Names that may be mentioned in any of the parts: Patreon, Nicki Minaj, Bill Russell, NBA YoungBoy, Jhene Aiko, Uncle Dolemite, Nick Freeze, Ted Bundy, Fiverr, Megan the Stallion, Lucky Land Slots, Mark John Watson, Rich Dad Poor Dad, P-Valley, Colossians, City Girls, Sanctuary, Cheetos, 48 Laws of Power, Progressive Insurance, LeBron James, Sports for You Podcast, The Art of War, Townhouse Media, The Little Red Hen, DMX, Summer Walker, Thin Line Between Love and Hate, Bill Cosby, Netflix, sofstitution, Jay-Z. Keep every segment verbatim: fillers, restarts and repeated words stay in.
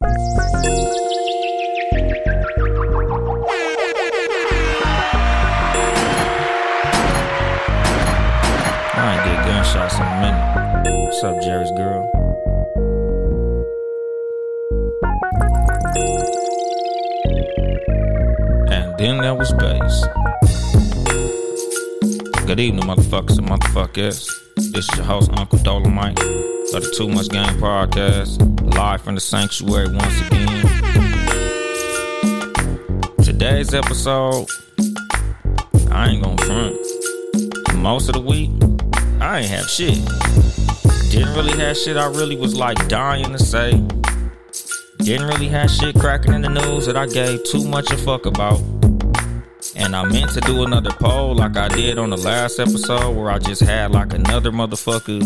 I ain't get gunshots in a minute. What's up, Jerry's girl? And then there was bass. Good evening, motherfuckers and motherfuckers. This is your host, Uncle Dolemite, of the Too Much Game Podcast, live from the Sanctuary once again. Today's episode, I ain't gonna front. Most of the week, I ain't have shit. Didn't really have shit I really was like dying to say. Didn't really have shit cracking in the news that I gave too much a fuck about. And I meant to do another poll like I did on the last episode, where I just had like another motherfucker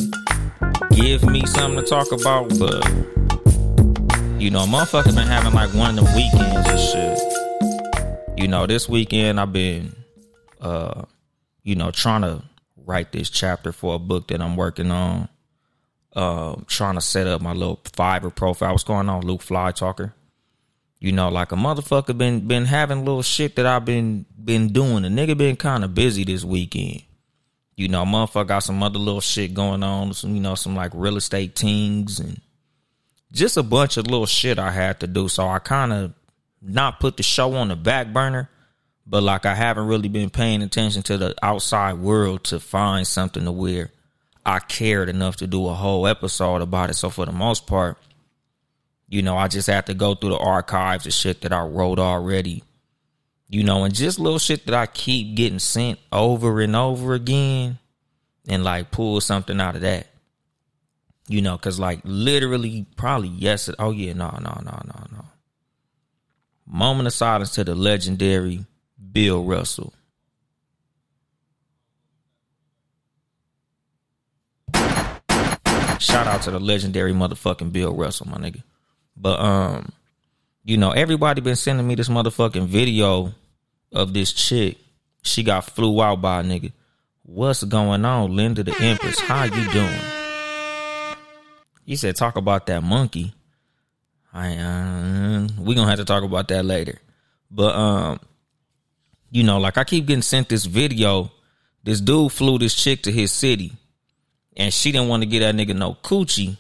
give me something to talk about. But, you know, motherfuckers been having like one of them weekends and shit. You know, this weekend I've been, uh, you know, trying to write this chapter for a book that I'm working on. Uh, trying to set up my little Fiverr profile. What's going on, Luke Fly Talker? You know, like a motherfucker been been having little shit that I've been been doing. The nigga been kind of busy this weekend. You know, motherfucker got some other little shit going on. Some, you know, some like real estate things and just a bunch of little shit I had to do. So I kind of not put the show on the back burner, but like I haven't really been paying attention to the outside world to find something to where I cared enough to do a whole episode about it. So for the most part, you know, I just had to go through the archives of shit that I wrote already. You know, and just little shit that I keep getting sent over and over again. And like pull something out of that. You know, because like literally probably yesterday. Oh yeah, no, no, no, no, no. Moment of silence to the legendary Bill Russell. Shout out to the legendary motherfucking Bill Russell, my nigga. But, um, you know, everybody been sending me this motherfucking video of this chick. She got flew out by a nigga. What's going on, Linda the Empress? How you doing? He said, talk about that monkey. I, uh, we gonna have to talk about that later. But, um, you know, like I keep getting sent this video. This dude flew this chick to his city. And she didn't want to get that nigga no coochie.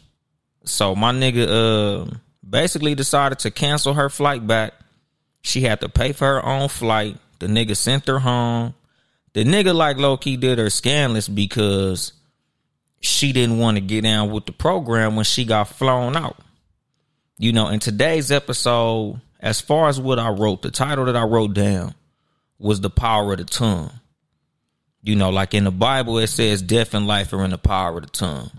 So my nigga, uh... basically decided to cancel her flight back. She had to pay for her own flight. The nigga sent her home. The nigga like low-key did her scandalous because she didn't want to get down with the program when she got flown out. You know, in today's episode, as far as what I wrote, the title that I wrote down was The Power of the Tongue. You know, like in the Bible, it says death and life are in the power of the tongue.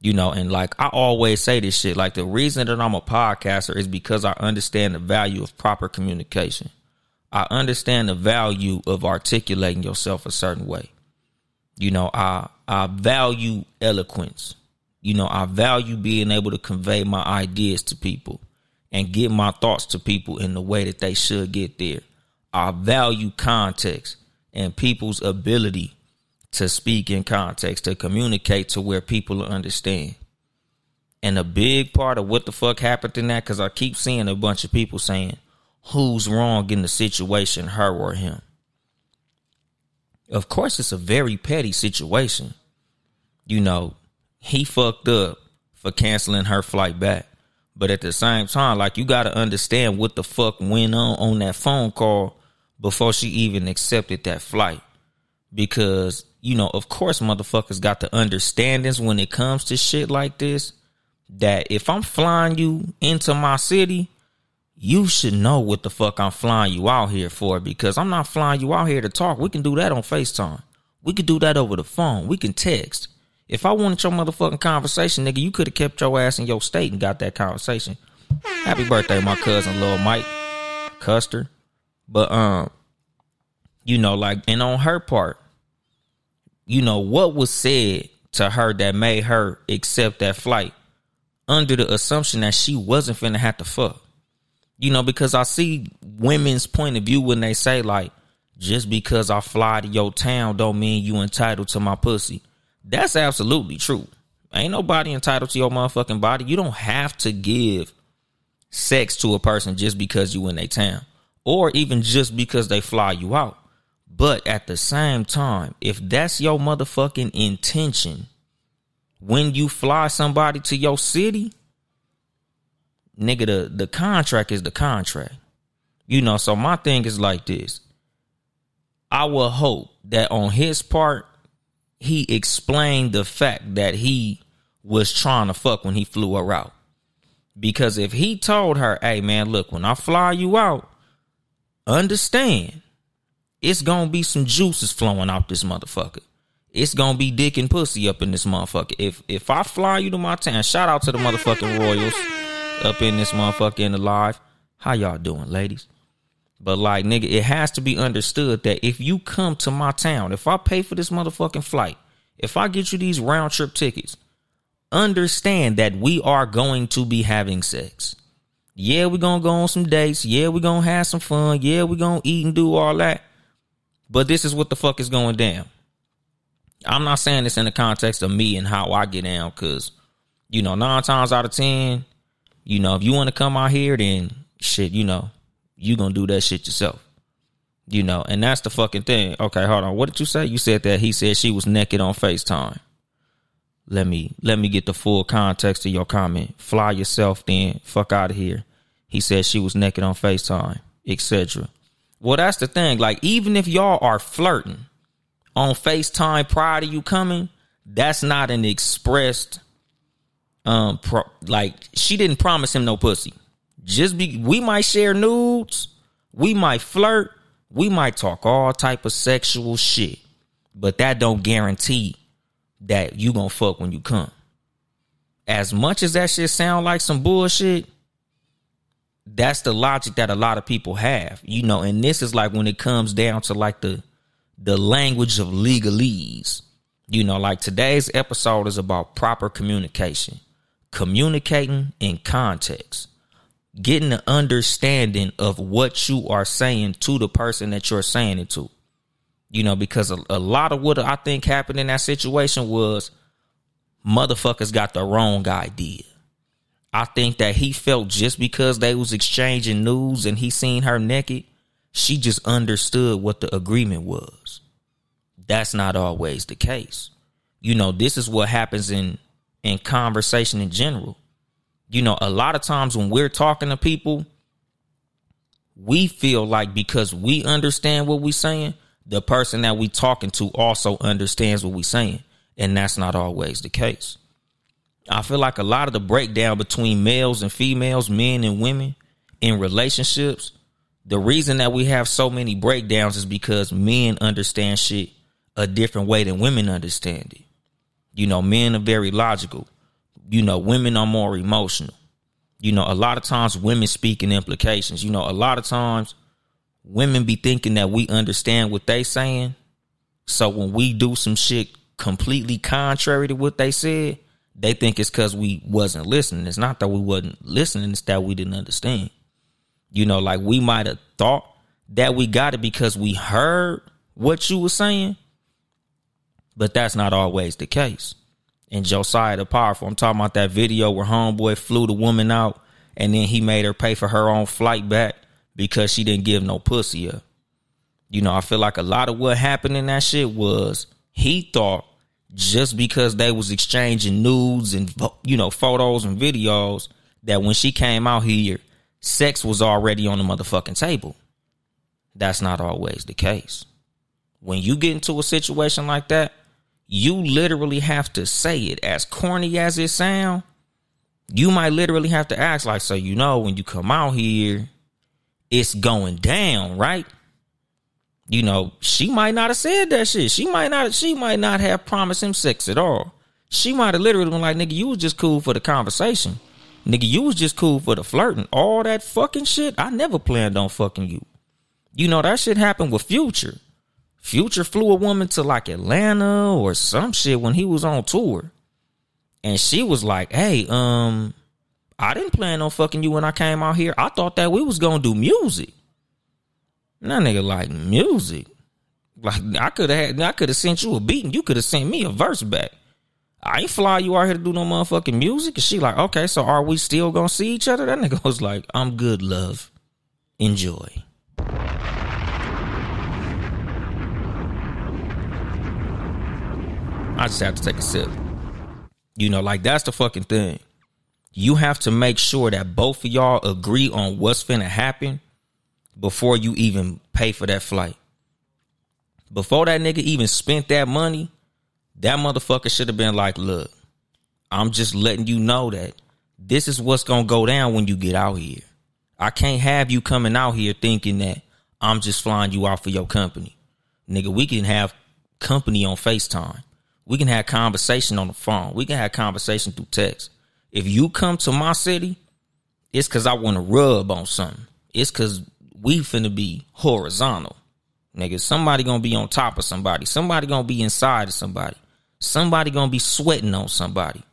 You know, and like I always say this shit, like the reason that I'm a podcaster is because I understand the value of proper communication. I understand the value of articulating yourself a certain way. You know, I I value eloquence. You know, I value being able to convey my ideas to people and get my thoughts to people in the way that they should get there. I value context and people's ability to speak in context, to communicate to where people understand. And a big part of what the fuck happened in that, because I keep seeing a bunch of people saying, who's wrong in the situation, her or him? Of course, it's a very petty situation. You know, he fucked up for canceling her flight back. But at the same time, like, you got to understand what the fuck went on on that phone call before she even accepted that flight. Because, you know, of course, motherfuckers got the understandings when it comes to shit like this, that if I'm flying you into my city, you should know what the fuck I'm flying you out here for, because I'm not flying you out here to talk. We can do that on FaceTime. We can do that over the phone. We can text. If I wanted your motherfucking conversation, nigga, you could have kept your ass in your state and got that conversation. Happy birthday, my cousin, Lil Mike Custer. But, um, you know, like, and on her part, you know, what was said to her that made her accept that flight under the assumption that she wasn't finna have to fuck? You know, because I see women's point of view when they say, like, just because I fly to your town don't mean you entitled to my pussy. That's absolutely true. Ain't nobody entitled to your motherfucking body. You don't have to give sex to a person just because you in their town or even just because they fly you out. But at the same time, if that's your motherfucking intention, when you fly somebody to your city, nigga, the, the contract is the contract. You know, so my thing is like this. I will hope that on his part, he explained the fact that he was trying to fuck when he flew her out. Because if he told her, hey, man, look, when I fly you out, understand, it's going to be some juices flowing out this motherfucker. It's going to be dick and pussy up in this motherfucker. If if I fly you to my town, shout out to the motherfucking Royals up in this motherfucker in the live. How y'all doing, ladies? But like, nigga, it has to be understood that if you come to my town, if I pay for this motherfucking flight, if I get you these round trip tickets, understand that we are going to be having sex. Yeah, we're going to go on some dates. Yeah, we're going to have some fun. Yeah, we're going to eat and do all that. But this is what the fuck is going down. I'm not saying this in the context of me and how I get down because, you know, nine times out of ten, you know, if you want to come out here, then shit, you know, you going to do that shit yourself, you know, and that's the fucking thing. Okay, hold on. What did you say? You said that he said she was naked on FaceTime. Let me let me get the full context of your comment. Fly yourself then. Fuck out of here. He said she was naked on FaceTime, et cetera. Well, that's the thing. Like, even if y'all are flirting on FaceTime prior to you coming, that's not an expressed, um, pro- like, she didn't promise him no pussy. Just be, we might share nudes, we might flirt, we might talk all type of sexual shit, but that don't guarantee that you gonna fuck when you come. As much as that shit sound like some bullshit, that's the logic that a lot of people have, you know, and this is like when it comes down to like the the language of legalese, you know, like today's episode is about proper communication, communicating in context, getting an understanding of what you are saying to the person that you're saying it to, you know, because a, a lot of what I think happened in that situation was motherfuckers got the wrong idea. I think that he felt just because they was exchanging news and he seen her naked, she just understood what the agreement was. That's not always the case. You know, this is what happens in, in conversation in general. You know, a lot of times when we're talking to people, we feel like because we understand what we're saying, the person that we talking to also understands what we're saying. And that's not always the case. I feel like a lot of the breakdown between males and females, men and women in relationships, the reason that we have so many breakdowns is because men understand shit a different way than women understand it. You know, men are very logical. You know, women are more emotional. You know, a lot of times women speak in implications. You know, a lot of times women be thinking that we understand what they saying. So when we do some shit completely contrary to what they said, they think it's because we wasn't listening. It's not that we wasn't listening. It's that we didn't understand. You know, like we might have thought that we got it because we heard what you were saying. But that's not always the case. And Josiah the Powerful, I'm talking about that video where homeboy flew the woman out and then he made her pay for her own flight back because she didn't give no pussy up. You know, I feel like a lot of what happened in that shit was he thought just because they was exchanging nudes and, you know, photos and videos, that when she came out here, sex was already on the motherfucking table. That's not always the case. When you get into a situation like that, you literally have to say it. As corny as it sound, you might literally have to ask, like, so you know, when you come out here, it's going down, right? You know, she might not have said that shit. She might not she might not have promised him sex at all. She might have literally been like, nigga, you was just cool for the conversation. Nigga, you was just cool for the flirting. All that fucking shit, I never planned on fucking you. You know, that shit happened with Future. Future flew a woman to like Atlanta or some shit when he was on tour. And she was like, hey, um, I didn't plan on fucking you when I came out here. I thought that we was going to do music. And that nigga like, music? Like, I could have I could have sent you a beat and you could have sent me a verse back. I ain't fly you out here to do no motherfucking music. And she like, okay, so are we still gonna see each other? That nigga was like, I'm good, love. Enjoy. I just have to take a sip. You know, like, that's the fucking thing. You have to make sure that both of y'all agree on what's finna happen before you even pay for that flight. Before that nigga even spent that money, that motherfucker should have been like, look, I'm just letting you know that this is what's going to go down when you get out here. I can't have you coming out here thinking that I'm just flying you out for your company. Nigga, we can have company on FaceTime. We can have conversation on the phone. We can have conversation through text. If you come to my city, it's because I want to rub on something. It's because we finna be horizontal. Nigga, somebody going to be on top of somebody. Somebody going to be inside of somebody. Somebody going to be sweating on somebody.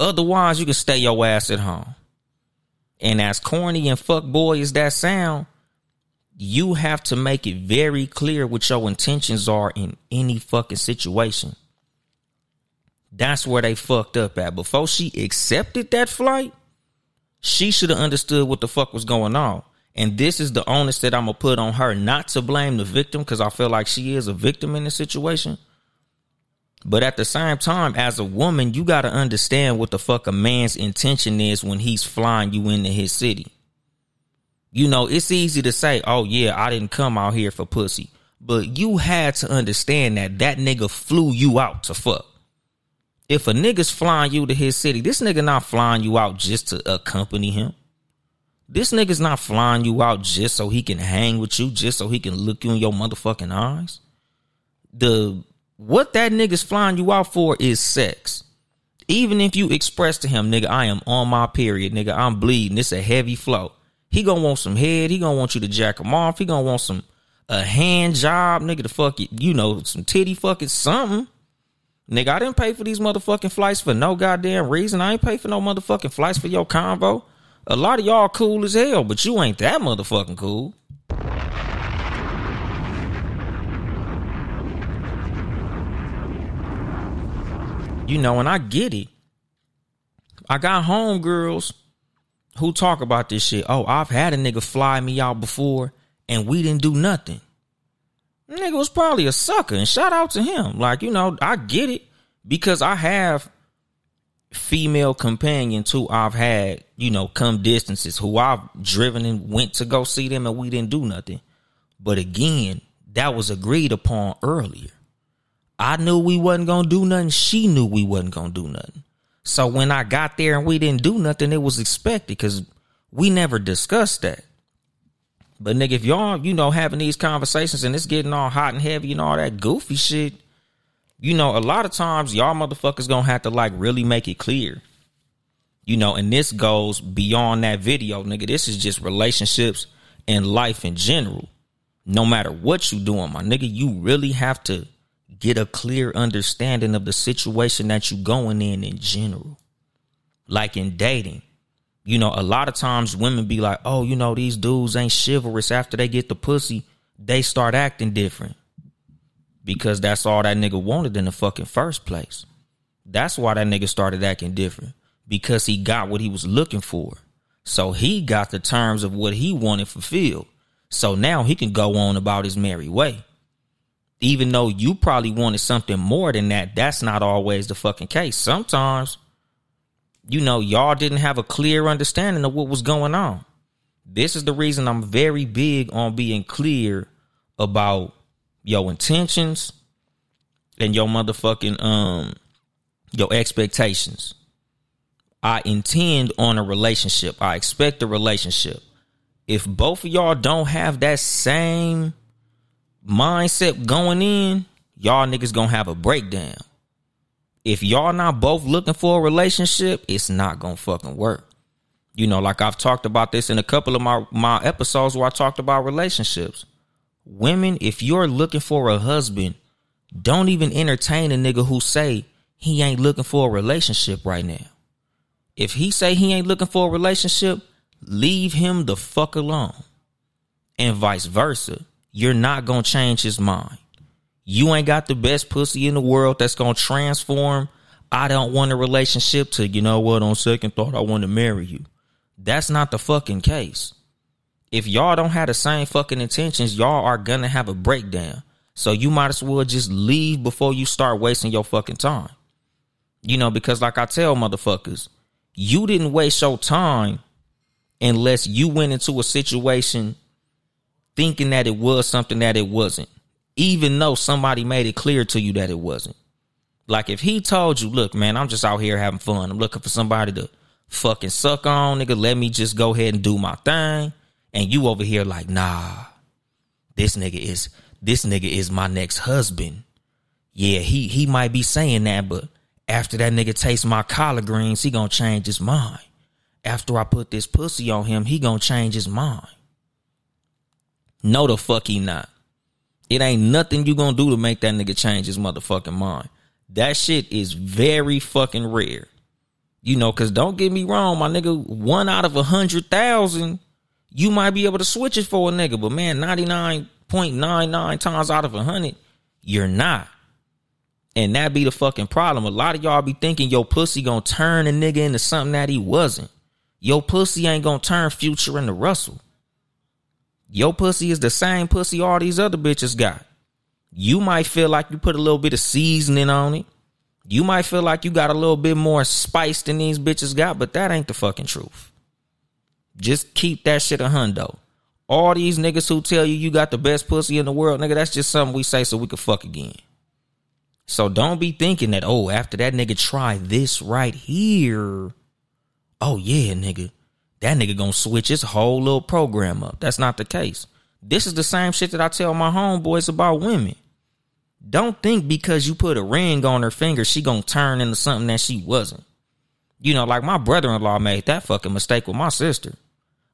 Otherwise, you can stay your ass at home. And as corny and fuckboy as that sound, you have to make it very clear what your intentions are in any fucking situation. That's where they fucked up at. Before she accepted that flight, she should have understood what the fuck was going on. And this is the onus that I'm going to put on her, not to blame the victim, because I feel like she is a victim in this situation. But at the same time, as a woman, you got to understand what the fuck a man's intention is when he's flying you into his city. You know, it's easy to say, oh, yeah, I didn't come out here for pussy. But you had to understand that that nigga flew you out to fuck. If a nigga's flying you to his city, this nigga not flying you out just to accompany him. This nigga's not flying you out just so he can hang with you, just so he can look you in your motherfucking eyes. The what that nigga's flying you out for is sex. Even if you express to him, nigga, I am on my period, nigga, I'm bleeding. It's a heavy flow. He gonna want some head. He gonna want you to jack him off. He gonna want some a hand job, nigga, to fuck it, you know, some titty fucking something. Nigga, I didn't pay for these motherfucking flights for no goddamn reason. I ain't pay for no motherfucking flights for your convo. A lot of y'all cool as hell, but you ain't that motherfucking cool. You know, and I get it. I got homegirls who talk about this shit. Oh, I've had a nigga fly me out before, and we didn't do nothing. Nigga was probably a sucker, and shout out to him. Like, you know, I get it, because I have female companions who I've had, you know, come distances, who I've driven and went to go see them, and we didn't do nothing. But again, that was agreed upon earlier. I knew we wasn't gonna do nothing. She knew we wasn't gonna do nothing. So when I got there and we didn't do nothing, it was expected, because we never discussed that. But nigga, if y'all, you know, having these conversations and it's getting all hot and heavy and all that goofy shit, you know, a lot of times y'all motherfuckers gonna have to like really make it clear. You know, and this goes beyond that video, nigga. This is just relationships and life in general. No matter what you doing, my nigga, you really have to get a clear understanding of the situation that you going in in general. Like in dating, you know, a lot of times women be like, oh, you know, these dudes ain't chivalrous. After they get the pussy, they start acting different. Because that's all that nigga wanted in the fucking first place. That's why that nigga started acting different. Because he got what he was looking for. So he got the terms of what he wanted fulfilled. So now he can go on about his merry way. Even though you probably wanted something more than that, that's not always the fucking case. Sometimes, you know, y'all didn't have a clear understanding of what was going on. This is the reason I'm very big on being clear about your intentions and your motherfucking, um, your expectations. I intend on a relationship. I expect a relationship. If both of y'all don't have that same mindset going in, y'all niggas gonna have a breakdown. If y'all not both looking for a relationship, it's not gonna fucking work. You know, like I've talked about this in a couple of my, my episodes where I talked about relationships. Women, if you're looking for a husband, don't even entertain a nigga who say he ain't looking for a relationship right now. If he say he ain't looking for a relationship, leave him the fuck alone. And vice versa. You're not going to change his mind. You ain't got the best pussy in the world that's going to transform. I don't want a relationship to, you know what, on second thought, I want to marry you. That's not the fucking case. If y'all don't have the same fucking intentions, y'all are going to have a breakdown. So you might as well just leave before you start wasting your fucking time. You know, because like I tell motherfuckers, you didn't waste your time unless you went into a situation thinking that it was something that it wasn't, even though somebody made it clear to you that it wasn't. Like if he told you, look, man, I'm just out here having fun. I'm looking for somebody to fucking suck on, nigga. Let me just go ahead and do my thing. And you over here like, nah, this nigga is this nigga is my next husband. Yeah, he he might be saying that, but after that nigga tastes my collard greens, he gonna change his mind. After I put this pussy on him, he gonna change his mind. No, the fuck he not. It ain't nothing you gonna do to make that nigga change his motherfucking mind. That shit is very fucking rare. You know, because don't get me wrong, my nigga, one out of a hundred thousand, you might be able to switch it for a nigga. But man, ninety-nine point nine nine times out of a hundred, you're not. And that be the fucking problem. A lot of y'all be thinking your pussy gonna turn a nigga into something that he wasn't. Your pussy ain't gonna turn Future into Russell. Your pussy is the same pussy all these other bitches got. You might feel like you put a little bit of seasoning on it. You might feel like you got a little bit more spice than these bitches got, but that ain't the fucking truth. Just keep that shit a hundo. All these niggas who tell you you got the best pussy in the world, nigga, that's just something we say so we can fuck again. So don't be thinking that, oh, after that nigga try this right here, oh yeah, nigga, that nigga gonna switch his whole little program up. That's not the case. This is the same shit that I tell my homeboys about women. Don't think because you put a ring on her finger, she gonna turn into something that she wasn't. You know, like my brother-in-law made that fucking mistake with my sister.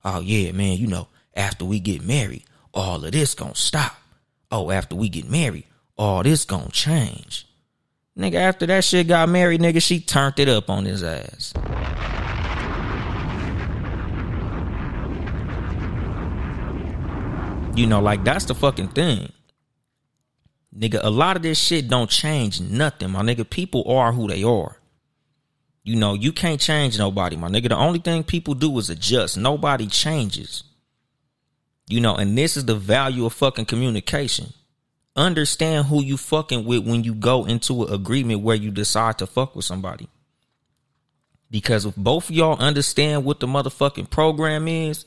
Oh, yeah, man, you know, after we get married, all of this gonna stop. Oh, after we get married, all this gonna change. Nigga, after that shit got married, nigga, she turned it up on his ass. You know, like, that's the fucking thing. Nigga, a lot of this shit don't change nothing, my nigga. People are who they are. You know, you can't change nobody, my nigga. The only thing people do is adjust. Nobody changes. You know, and this is the value of fucking communication. Understand who you fucking with when you go into an agreement where you decide to fuck with somebody. Because if both of y'all understand what the motherfucking program is,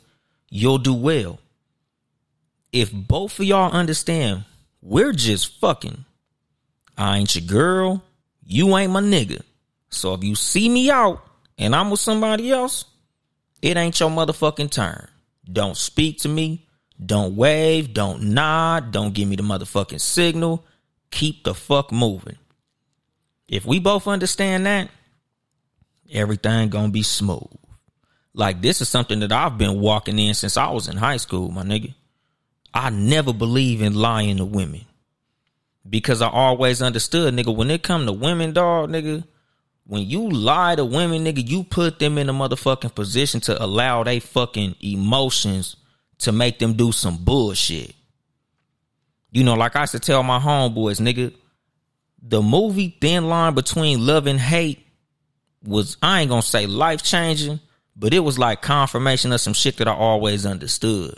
you'll do well. If both of y'all understand, we're just fucking. I ain't your girl. You ain't my nigga. So if you see me out and I'm with somebody else, it ain't your motherfucking turn. Don't speak to me. Don't wave. Don't nod. Don't give me the motherfucking signal. Keep the fuck moving. If we both understand that, everything gonna be smooth. Like, this is something that I've been walking in since I was in high school, my nigga. I never believe in lying to women because I always understood, nigga, when it come to women, dog, nigga, when you lie to women, nigga, you put them in a motherfucking position to allow they fucking emotions to make them do some bullshit. You know, like I used to tell my homeboys, nigga, the movie Thin Line Between Love and Hate was, I ain't gonna say life-changing, but it was like confirmation of some shit that I always understood.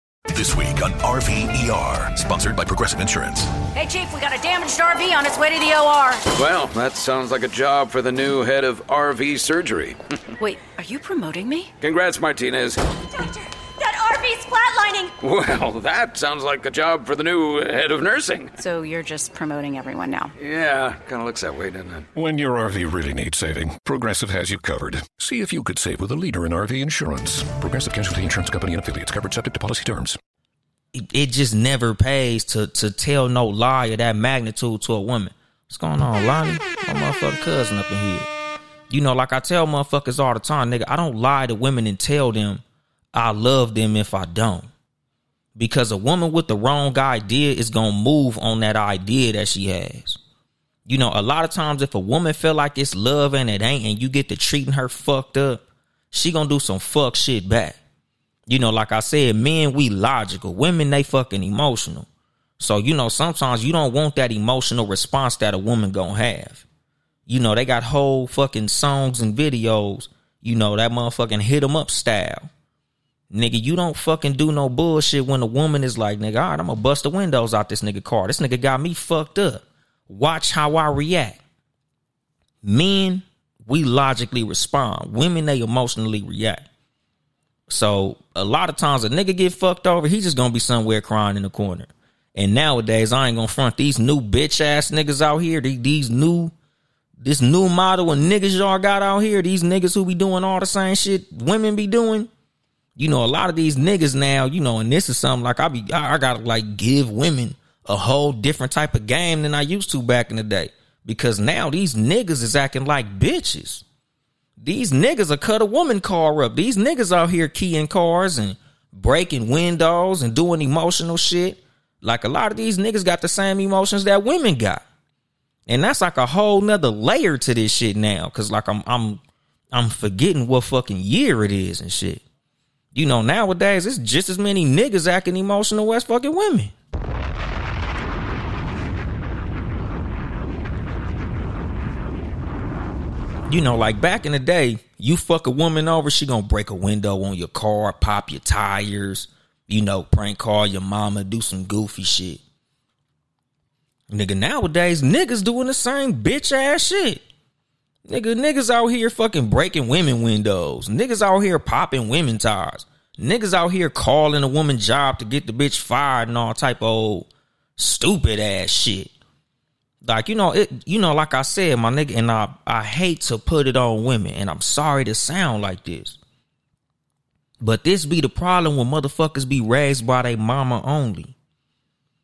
This week on R V E R, sponsored by Progressive Insurance. Hey, Chief, we got a damaged R V on its way to the O R. Well, that sounds like a job for the new head of R V surgery. Wait, are you promoting me? Congrats, Martinez. Doctor, that R V's flatlining. Well, that sounds like a job for the new head of nursing. So you're just promoting everyone now? Yeah, kind of looks that way, doesn't it? When your R V really needs saving, Progressive has you covered. See if you could save with a leader in R V insurance. Progressive Casualty Insurance Company and affiliates. Covered subject to policy terms. It just never pays to, to tell no lie of that magnitude to a woman. What's going on, Lonnie? My motherfucking cousin up in here. You know, like I tell motherfuckers all the time, nigga, I don't lie to women and tell them I love them if I don't. Because a woman with the wrong idea is going to move on that idea that she has. You know, a lot of times if a woman feel like it's love and it ain't, and you get to treating her fucked up, she going to do some fuck shit back. You know, like I said, men, we logical. Women, they fucking emotional. So, you know, sometimes you don't want that emotional response that a woman gonna have. You know, they got whole fucking songs and videos, you know, that motherfucking hit them up style. Nigga, you don't fucking do no bullshit when a woman is like, nigga, all right, I'm gonna bust the windows out this nigga car. This nigga got me fucked up. Watch how I react. Men, we logically respond. Women, they emotionally react. So a lot of times a nigga get fucked over, he's just gonna be somewhere crying in the corner. And nowadays, I ain't gonna front these new bitch ass niggas out here. These, these new, this new model of niggas y'all got out here. These niggas who be doing all the same shit women be doing. You know, a lot of these niggas now, you know, and this is something like I be, I, I gotta like give women a whole different type of game than I used to back in the day. Because now these niggas is acting like bitches. These niggas will cut a woman car up. These niggas out here keying cars and breaking windows and doing emotional shit. Like a lot of these niggas got the same emotions that women got. And that's like a whole nother layer to this shit now. Cause like I'm I'm I'm forgetting what fucking year it is and shit. You know, nowadays it's just as many niggas acting emotional as fucking women. You know, like back in the day, you fuck a woman over, she gonna break a window on your car, pop your tires, you know, prank call your mama, do some goofy shit. Nigga, nowadays, niggas doing the same bitch ass shit. Nigga, niggas out here fucking breaking women windows. Niggas out here popping women tires. Niggas out here calling a woman job to get the bitch fired and all type of old stupid ass shit. Like, you know, it, you know, like I said, my nigga, and I, I hate to put it on women, and I'm sorry to sound like this, but this be the problem when motherfuckers be raised by they mama only.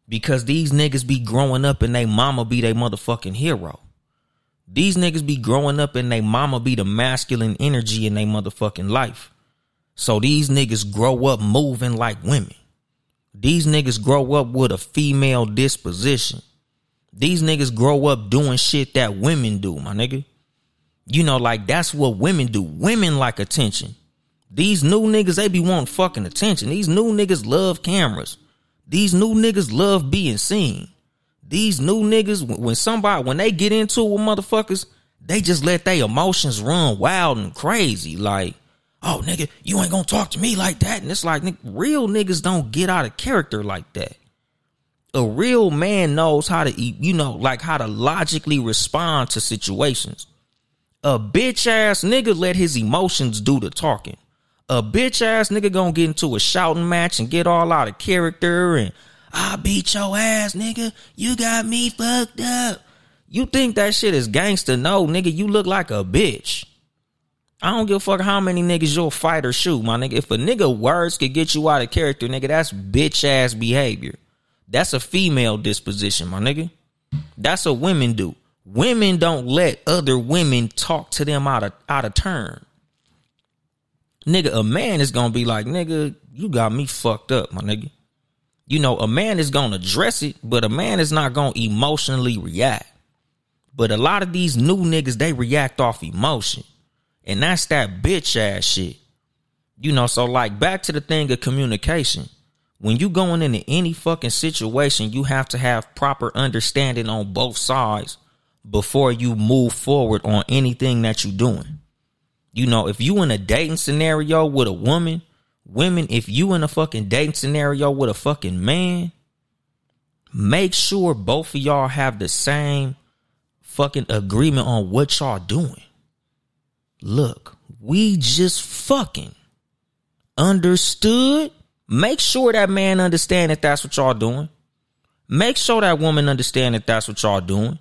Because these niggas be growing up and they mama be they motherfucking hero. These niggas be growing up and they mama be the masculine energy in they motherfucking life. So these niggas grow up moving like women. These niggas grow up with a female disposition. These niggas grow up doing shit that women do, my nigga. You know, like, that's what women do. Women like attention. These new niggas, they be wanting fucking attention. These new niggas love cameras. These new niggas love being seen. These new niggas, when somebody, when they get into it, motherfuckers, they just let their emotions run wild and crazy. Like, oh, nigga, you ain't gonna talk to me like that. And it's like, nigga, real niggas don't get out of character like that. A real man knows how to, you know, like how to logically respond to situations. A bitch ass nigga let his emotions do the talking. A bitch ass nigga gonna get into a shouting match and get all out of character and I beat your ass, nigga. You got me fucked up. You think that shit is gangster? No, nigga, you look like a bitch. I don't give a fuck how many niggas you'll fight or shoot, my nigga. If a nigga words could get you out of character, nigga, that's bitch ass behavior. That's a female disposition, my nigga. That's what women do. Women don't let other women talk to them out of out of turn. Nigga, a man is gonna be like, nigga, you got me fucked up, my nigga. You know, a man is gonna address it, but a man is not gonna emotionally react. But a lot of these new niggas, they react off emotion. And that's that bitch ass shit. You know, so like back to the thing of communication. When you going into any fucking situation, you have to have proper understanding on both sides before you move forward on anything that you're doing. You know, if you in a dating scenario with a woman women, if you in a fucking dating scenario with a fucking man, make sure both of y'all have the same fucking agreement on what y'all doing. Look, we just fucking understood. Make sure that man understand that that's what y'all doing. Make sure that woman understand that that's what y'all doing.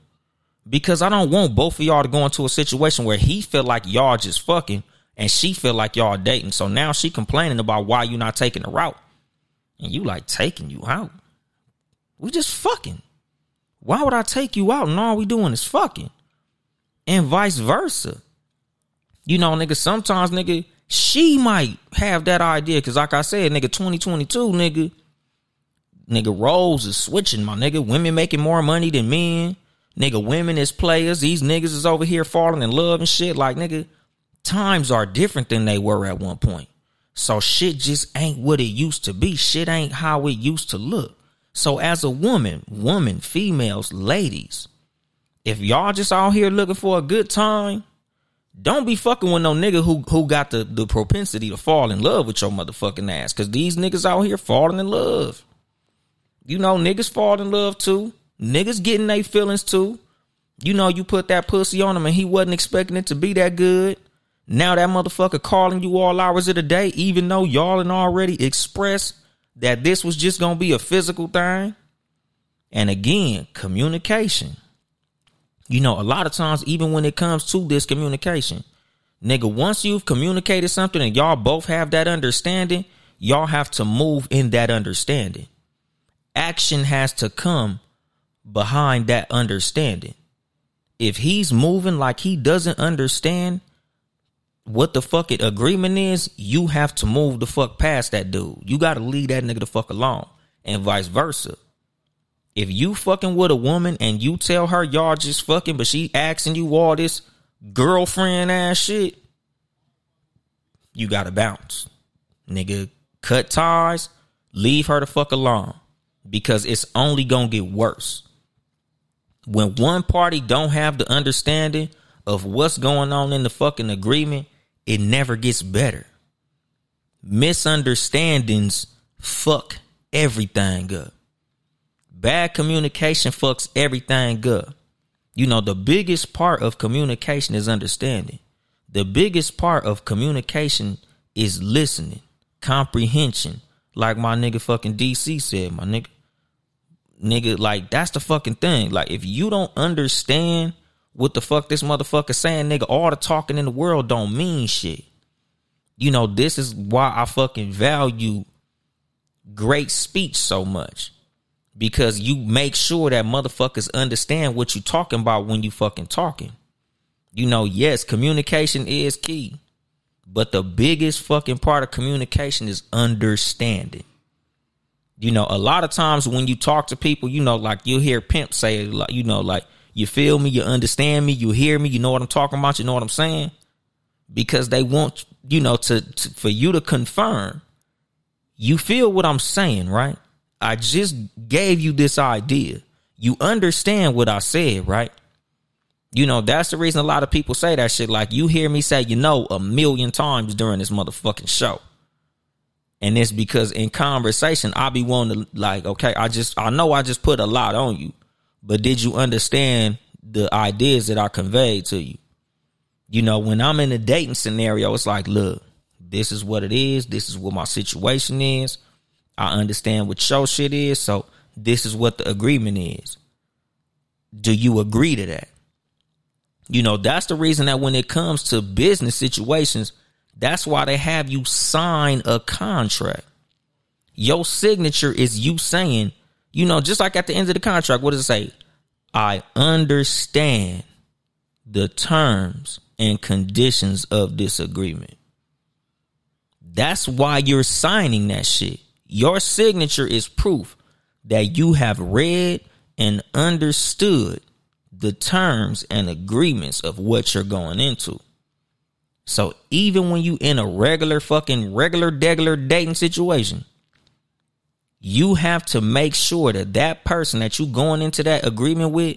Because I don't want both of y'all to go into a situation where he feel like y'all just fucking and she feel like y'all dating. So now she complaining about why you not taking her out. And you like taking you out. We just fucking. Why would I take you out and all we doing is fucking? And vice versa. You know, nigga, sometimes, nigga, she might have that idea. Because like I said, nigga, twenty twenty-two, nigga, nigga, roles is switching, my nigga. Women making more money than men. Nigga, women is players. These niggas is over here falling in love and shit. Like, nigga, times are different than they were at one point. So shit just ain't what it used to be. Shit ain't how it used to look. So as a woman, woman, females, ladies, if y'all just out here looking for a good time, don't be fucking with no nigga who, who got the, the propensity to fall in love with your motherfucking ass. Because these niggas out here falling in love. You know, niggas fall in love too. Niggas getting they feelings too. You know, you put that pussy on him and he wasn't expecting it to be that good. Now that motherfucker calling you all hours of the day, even though y'all had already expressed that this was just going to be a physical thing. And again, communication. You know, a lot of times, even when it comes to this communication, nigga, once you've communicated something and y'all both have that understanding, y'all have to move in that understanding. Action has to come behind that understanding. If he's moving like he doesn't understand what the fuck it agreement is, you have to move the fuck past that dude. You gotta leave that nigga the fuck alone. And vice versa. If you fucking with a woman and you tell her y'all just fucking, but she asking you all this girlfriend ass shit, you gotta bounce. Nigga, cut ties. Leave her the fuck alone. Because it's only gonna get worse. When one party don't have the understanding of what's going on in the fucking agreement, it never gets better. Misunderstandings fuck everything up. Bad communication fucks everything up. You know, the biggest part of communication is understanding. The biggest part of communication is listening, comprehension. Like my nigga fucking D C said, my nigga. Nigga, like, that's the fucking thing. Like, if you don't understand what the fuck this motherfucker saying, nigga, all the talking in the world don't mean shit. You know, this is why I fucking value great speech so much. Because you make sure that motherfuckers understand what you talking about when you fucking talking. You know, yes, communication is key. But the biggest fucking part of communication is understanding. You know, a lot of times when you talk to people, you know, like you'll hear pimps say, like, you know, like, you feel me, you understand me, you hear me, you know what I'm talking about, you know what I'm saying? Because they want, you know, to, to for you to confirm, you feel what I'm saying, right? I just gave you this idea. You understand what I said, right? You know, that's the reason a lot of people say that shit. Like, you hear me say, you know, a million times during this motherfucking show. And it's because in conversation, I be wanting to, like, okay, I just, I know I just put a lot on you, but did you understand the ideas that I conveyed to you? You know, when I'm in a dating scenario, it's like, look, this is what it is. This is what my situation is. I understand what your shit is. So this is what the agreement is. Do you agree to that? You know, that's the reason that when it comes to business situations, that's why they have you sign a contract. Your signature is you saying, you know, just like at the end of the contract, what does it say? I understand the terms and conditions of this agreement. That's why you're signing that shit. Your signature is proof that you have read and understood the terms and agreements of what you're going into. So even when you in a regular fucking regular degular dating situation, you have to make sure that that person that you going into that agreement with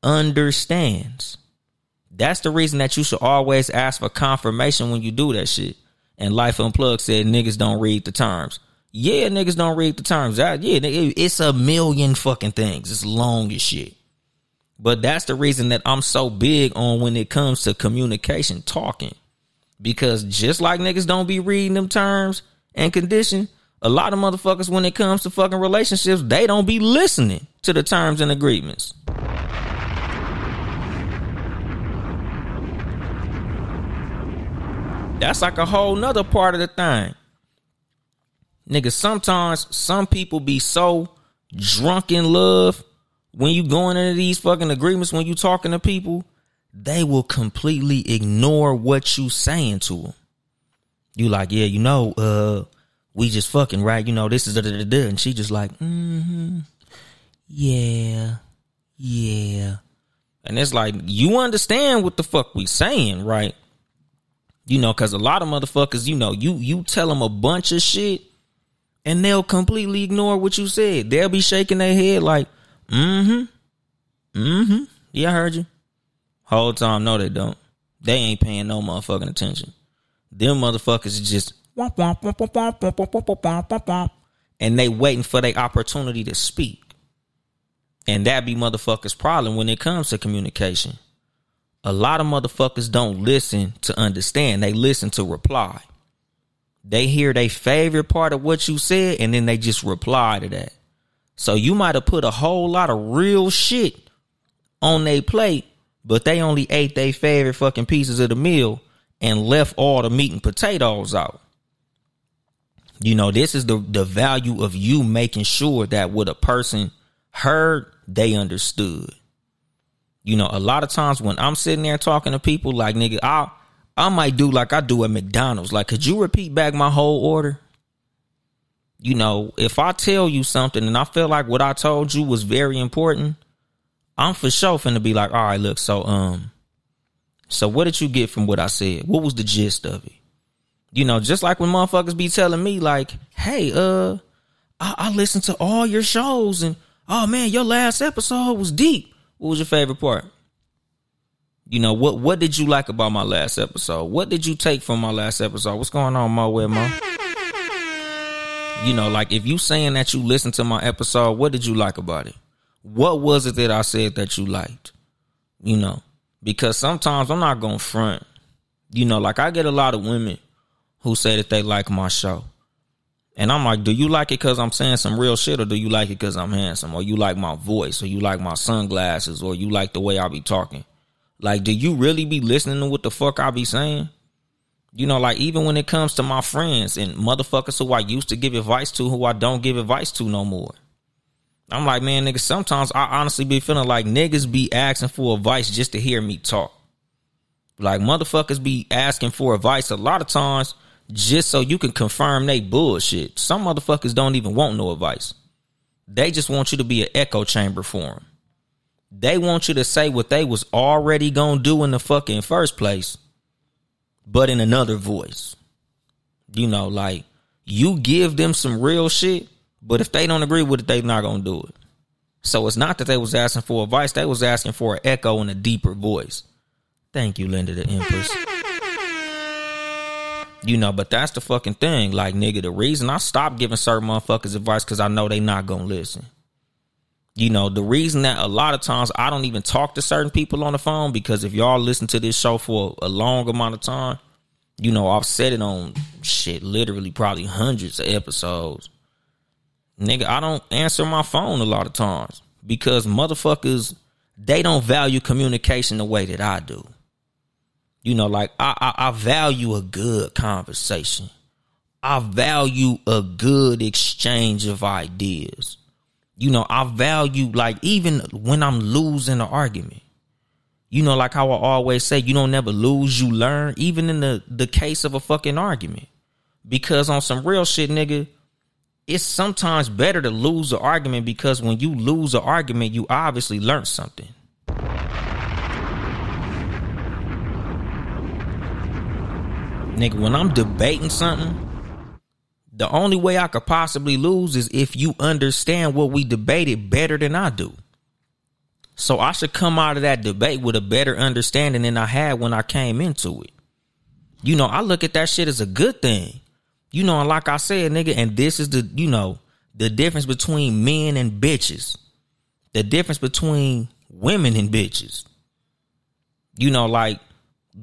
Understands. That's the reason that you should always ask for confirmation when you do that shit. And Life Unplugged said niggas don't read the terms. Yeah, niggas don't read the terms. I, yeah, it's a million fucking things. It's long as shit. But that's the reason that I'm so big on when it comes to communication, talking. Because just like niggas don't be reading them terms and conditions, a lot of motherfuckers, when it comes to fucking relationships, they don't be listening to the terms and agreements. That's like a whole nother part of the thing. Nigga, sometimes some people be so drunk in love when you going into these fucking agreements, when you talking to people, they will completely ignore what you saying to them. You like, yeah, you know, uh, we just fucking, right? You know, this is da da da da. And she just like, mm-hmm, yeah, yeah. And it's like, you understand what the fuck we saying, right? You know, because a lot of motherfuckers, you know, you you tell them a bunch of shit and they'll completely ignore what you said. They'll be shaking their head like, mm-hmm, mm-hmm, yeah, I heard you. Whole time, no, they don't. They ain't paying no motherfucking attention. Them motherfuckers just womp, womp, womp, womp, womp, womp, womp, womp, womp, womp, womp, and they waiting for their opportunity to speak. And that be motherfuckers' problem when it comes to communication. A lot of motherfuckers don't listen to understand. They listen to reply. They hear their favorite part of what you said, and then they just reply to that. So you might have put a whole lot of real shit on their plate, but they only ate their favorite fucking pieces of the meal and left all the meat and potatoes out. You know, this is the, the value of you making sure that what a person heard, they understood. You know, a lot of times when I'm sitting there talking to people like, nigga, I I might do like I do at McDonald's. Like, could you repeat back my whole order? You know, if I tell you something and I feel like what I told you was very important, I'm for sure finna be like, all right, look, so, um, so what did you get from what I said? What was the gist of it? You know, just like when motherfuckers be telling me like, hey, uh, I, I listened to all your shows and, oh, man, your last episode was deep. What was your favorite part? You know, what What did you like about my last episode? What did you take from my last episode? What's going on, Mo? Where, Mo? You know, like, if you saying that you listened to my episode, what did you like about it? What was it that I said that you liked? You know, because sometimes I'm not going to front. You know, like, I get a lot of women who say that they like my show. And I'm like, do you like it because I'm saying some real shit, or do you like it because I'm handsome, or you like my voice, or you like my sunglasses, or you like the way I be talking? Like, do you really be listening to what the fuck I be saying? You know, like, even when it comes to my friends and motherfuckers who I used to give advice to, who I don't give advice to no more. I'm like, man, nigga, sometimes I honestly be feeling like niggas be asking for advice just to hear me talk. Like, motherfuckers be asking for advice a lot of times just so you can confirm they bullshit. Some motherfuckers don't even want no advice. They just want you to be an echo chamber for them. They want you to say what they was already gonna do in the fucking first place, but in another voice. You know, like, you give them some real shit, but if they don't agree with it, they not gonna do it. So it's not that they was asking for advice. They was asking for an echo in a deeper voice. Thank you, Linda the Empress. You know, but that's the fucking thing. Like, nigga, the reason I stopped giving certain motherfuckers advice because I know they not going to listen. You know, the reason that a lot of times I don't even talk to certain people on the phone, because if y'all listen to this show for a long amount of time, you know, I've said it on shit, literally probably hundreds of episodes. Nigga, I don't answer my phone a lot of times because motherfuckers, they don't value communication the way that I do. You know, like, I, I I value a good conversation. I value a good exchange of ideas. You know, I value, like, even when I'm losing an argument, you know, like how I always say, you don't never lose, you learn, even in the, the case of a fucking argument. Because on some real shit, nigga, it's sometimes better to lose an argument, because when you lose an argument, you obviously learn something. Nigga, when I'm debating something, the only way I could possibly lose is if you understand what we debated better than I do. So I should come out of that debate with a better understanding than I had when I came into it. You know, I look at that shit as a good thing. You know, and like I said, nigga, and this is the, you know, the difference between men and bitches. The difference between women and bitches. You know, like,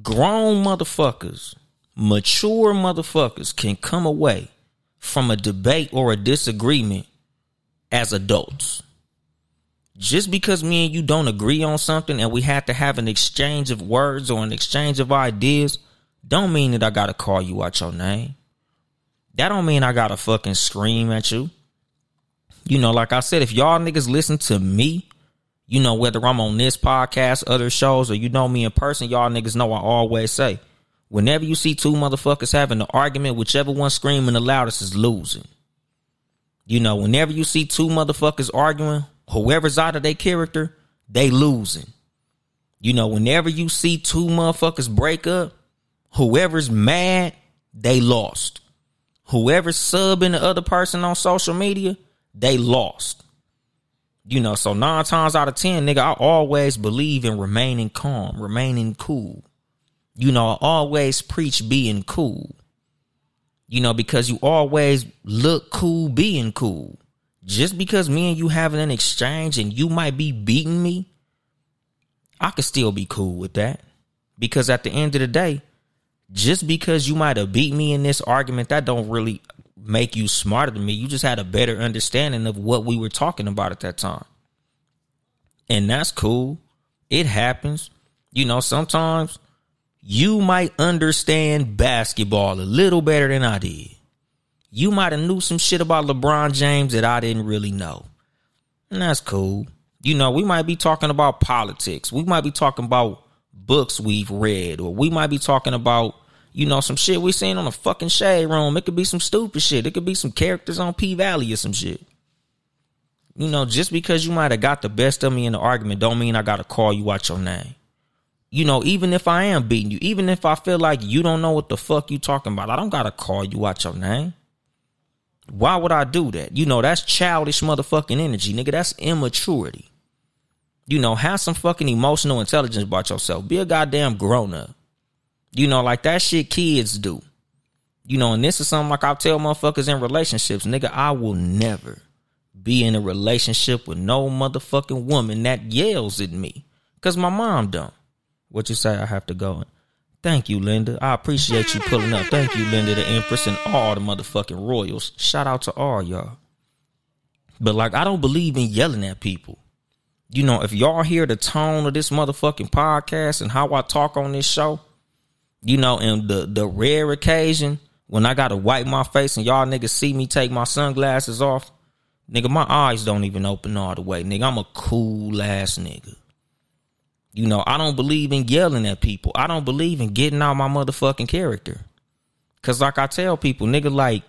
grown motherfuckers, mature motherfuckers can come away from a debate or a disagreement as adults. Just because me and you don't agree on something and we have to have an exchange of words or an exchange of ideas, don't mean that I gotta call you out your name. That don't mean I gotta fucking scream at you. You know, like I said, if y'all niggas listen to me, you know, whether I'm on this podcast, other shows, or you know me in person, y'all niggas know I always say, whenever you see two motherfuckers having an argument, whichever one screaming the loudest is losing. You know, whenever you see two motherfuckers arguing, whoever's out of their character, they losing. You know, whenever you see two motherfuckers break up, whoever's mad, they lost. Whoever's subbing the other person on social media, they lost. You know, so nine times out of ten, nigga, I always believe in remaining calm, remaining cool. You know, I always preach being cool. You know, because you always look cool being cool. Just because me and you having an exchange and you might be beating me, I could still be cool with that. Because at the end of the day, just because you might have beat me in this argument, that don't really make you smarter than me. You just had a better understanding of what we were talking about at that time. And that's cool. It happens. You know, sometimes you might understand basketball a little better than I did. You might have knew some shit about LeBron James that I didn't really know. And that's cool. You know, we might be talking about politics. We might be talking about books we've read. Or we might be talking about, you know, some shit we seen on a fucking Shade Room. It could be some stupid shit. It could be some characters on P-Valley or some shit. You know, just because you might have got the best of me in the argument don't mean I got to call you out your name. You know, even if I am beating you, even if I feel like you don't know what the fuck you talking about, I don't got to call you out your name. Why would I do that? You know, that's childish motherfucking energy, nigga. That's immaturity. You know, have some fucking emotional intelligence about yourself. Be a goddamn grown up. You know, like that shit kids do. You know, and this is something like I tell motherfuckers in relationships, nigga, I will never be in a relationship with no motherfucking woman that yells at me. Because my mom don't. What you say? I have to go. Thank you, Linda. I appreciate you pulling up. Thank you, Linda, the Empress, and all the motherfucking royals. Shout out to all y'all. But, like, I don't believe in yelling at people. You know, if y'all hear the tone of this motherfucking podcast and how I talk on this show, you know, and the, the rare occasion when I got to wipe my face and y'all niggas see me take my sunglasses off, nigga, my eyes don't even open all the way. Nigga, I'm a cool-ass nigga. You know, I don't believe in yelling at people. I don't believe in getting out my motherfucking character. Because like I tell people, nigga, like,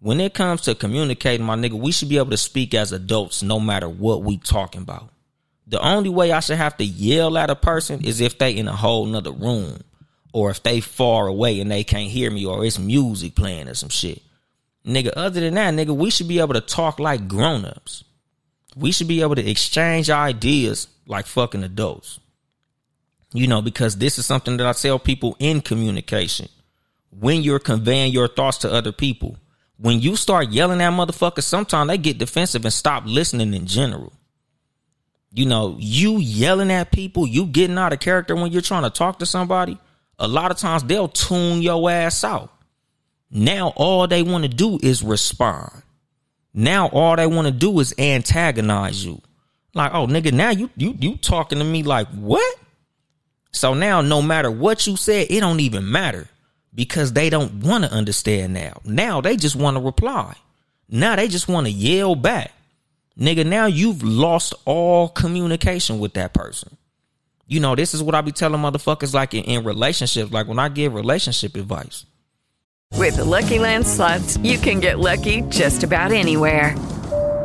when it comes to communicating, my nigga, we should be able to speak as adults no matter what we talking about. The only way I should have to yell at a person is if they in a whole nother room. Or if they far away and they can't hear me, or it's music playing or some shit. Nigga, other than that, nigga, we should be able to talk like grown-ups. We should be able to exchange ideas like fucking adults. You know, because this is something that I tell people in communication. When you're conveying your thoughts to other people, when you start yelling at motherfuckers, sometimes they get defensive and stop listening in general. You know, you yelling at people, you getting out of character when you're trying to talk to somebody, a lot of times they'll tune your ass out. Now all they want to do is respond. Now all they want to do is antagonize you. Like, oh, nigga, now you you you talking to me like what? So now, no matter what you said, it don't even matter because they don't want to understand now. Now they just want to reply. Now they just want to yell back. Nigga, now you've lost all communication with that person. You know, this is what I be telling motherfuckers like in, in relationships, like when I give relationship advice. With the Lucky Land Slots, you can get lucky just about anywhere.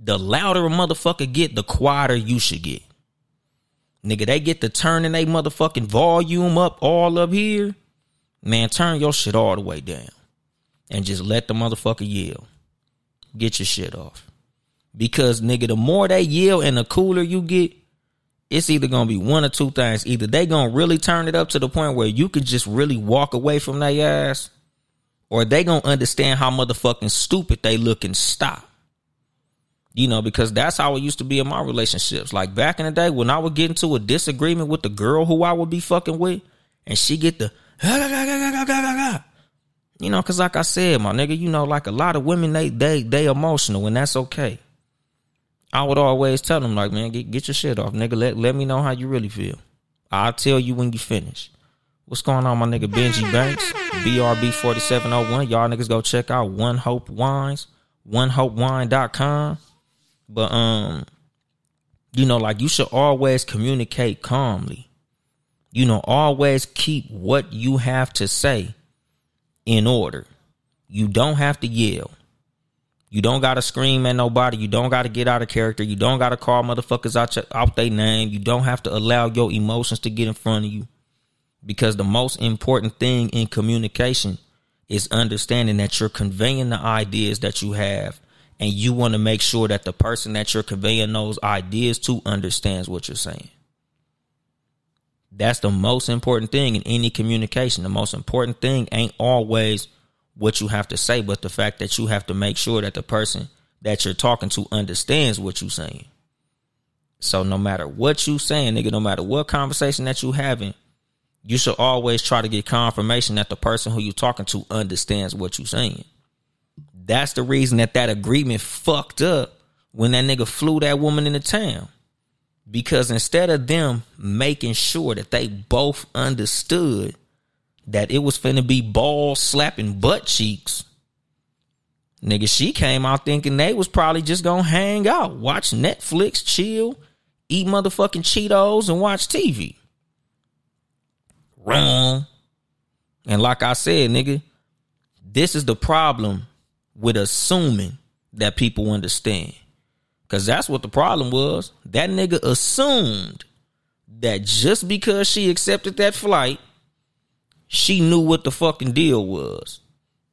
The louder a motherfucker get, the quieter you should get. Nigga, they get to turning they motherfucking volume up all up here. Man, turn your shit all the way down. And just let the motherfucker yell. Get your shit off. Because, nigga, the more they yell and the cooler you get, it's either going to be one or two things. Either they going to really turn it up to the point where you can just really walk away from their ass, or they going to understand how motherfucking stupid they look and stop. You know, because that's how it used to be in my relationships. Like back in the day when I would get into a disagreement with the girl who I would be fucking with, and she get the, you know, because like I said, my nigga, you know, like a lot of women, they they they emotional, and that's okay. I would always tell them like, man, get, get your shit off, nigga. Let, let me know how you really feel. I'll tell you when you finish. What's going on, my nigga Benji Banks, B R B forty-seven oh one. Y'all niggas go check out One Hope Wines, one hope wine dot com. But, um, you know, like you should always communicate calmly, you know, always keep what you have to say in order. You don't have to yell. You don't got to scream at nobody. You don't got to get out of character. You don't got to call motherfuckers out, your, out their name. You don't have to allow your emotions to get in front of you, because the most important thing in communication is understanding that you're conveying the ideas that you have. And you want to make sure that the person that you're conveying those ideas to understands what you're saying. That's the most important thing in any communication. The most important thing ain't always what you have to say, but the fact that you have to make sure that the person that you're talking to understands what you're saying. So no matter what you're saying, nigga, no matter what conversation that you're having, you should always try to get confirmation that the person who you're talking to understands what you're saying. That's the reason that that agreement fucked up when that nigga flew that woman into town. Because instead of them making sure that they both understood that it was finna be ball slapping butt cheeks, nigga, she came out thinking they was probably just gonna hang out, watch Netflix, chill, eat motherfucking Cheetos, and watch T V. Wrong. And like I said, nigga, this is the problem with assuming that people understand. Because that's what the problem was. That nigga assumed that just because she accepted that flight, she knew what the fucking deal was.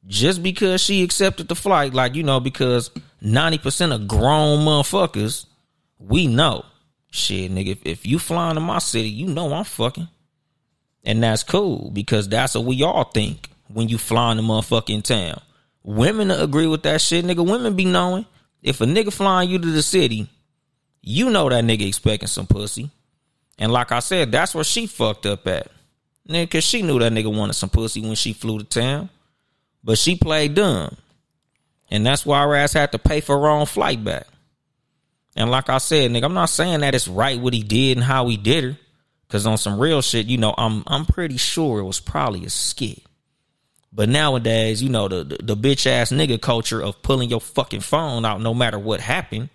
Just because she accepted the flight, like, you know, because ninety percent of grown motherfuckers, we know. Shit, nigga, if, if you flying to my city, you know I'm fucking. And that's cool, because that's what we all think when you flying to motherfucking town. Women agree with that shit, nigga. Women be knowing. If a nigga flying you to the city, you know that nigga expecting some pussy. And like I said, that's where she fucked up at, nigga, because she knew that nigga wanted some pussy when she flew to town. But she played dumb, and that's why her ass had to pay for her own flight back. And like I said, nigga, I'm not saying that it's right what he did and how he did her, because on some real shit, you know, I'm I'm pretty sure it was probably a skit. But nowadays, you know, the, the, the bitch-ass nigga culture of pulling your fucking phone out no matter what happened,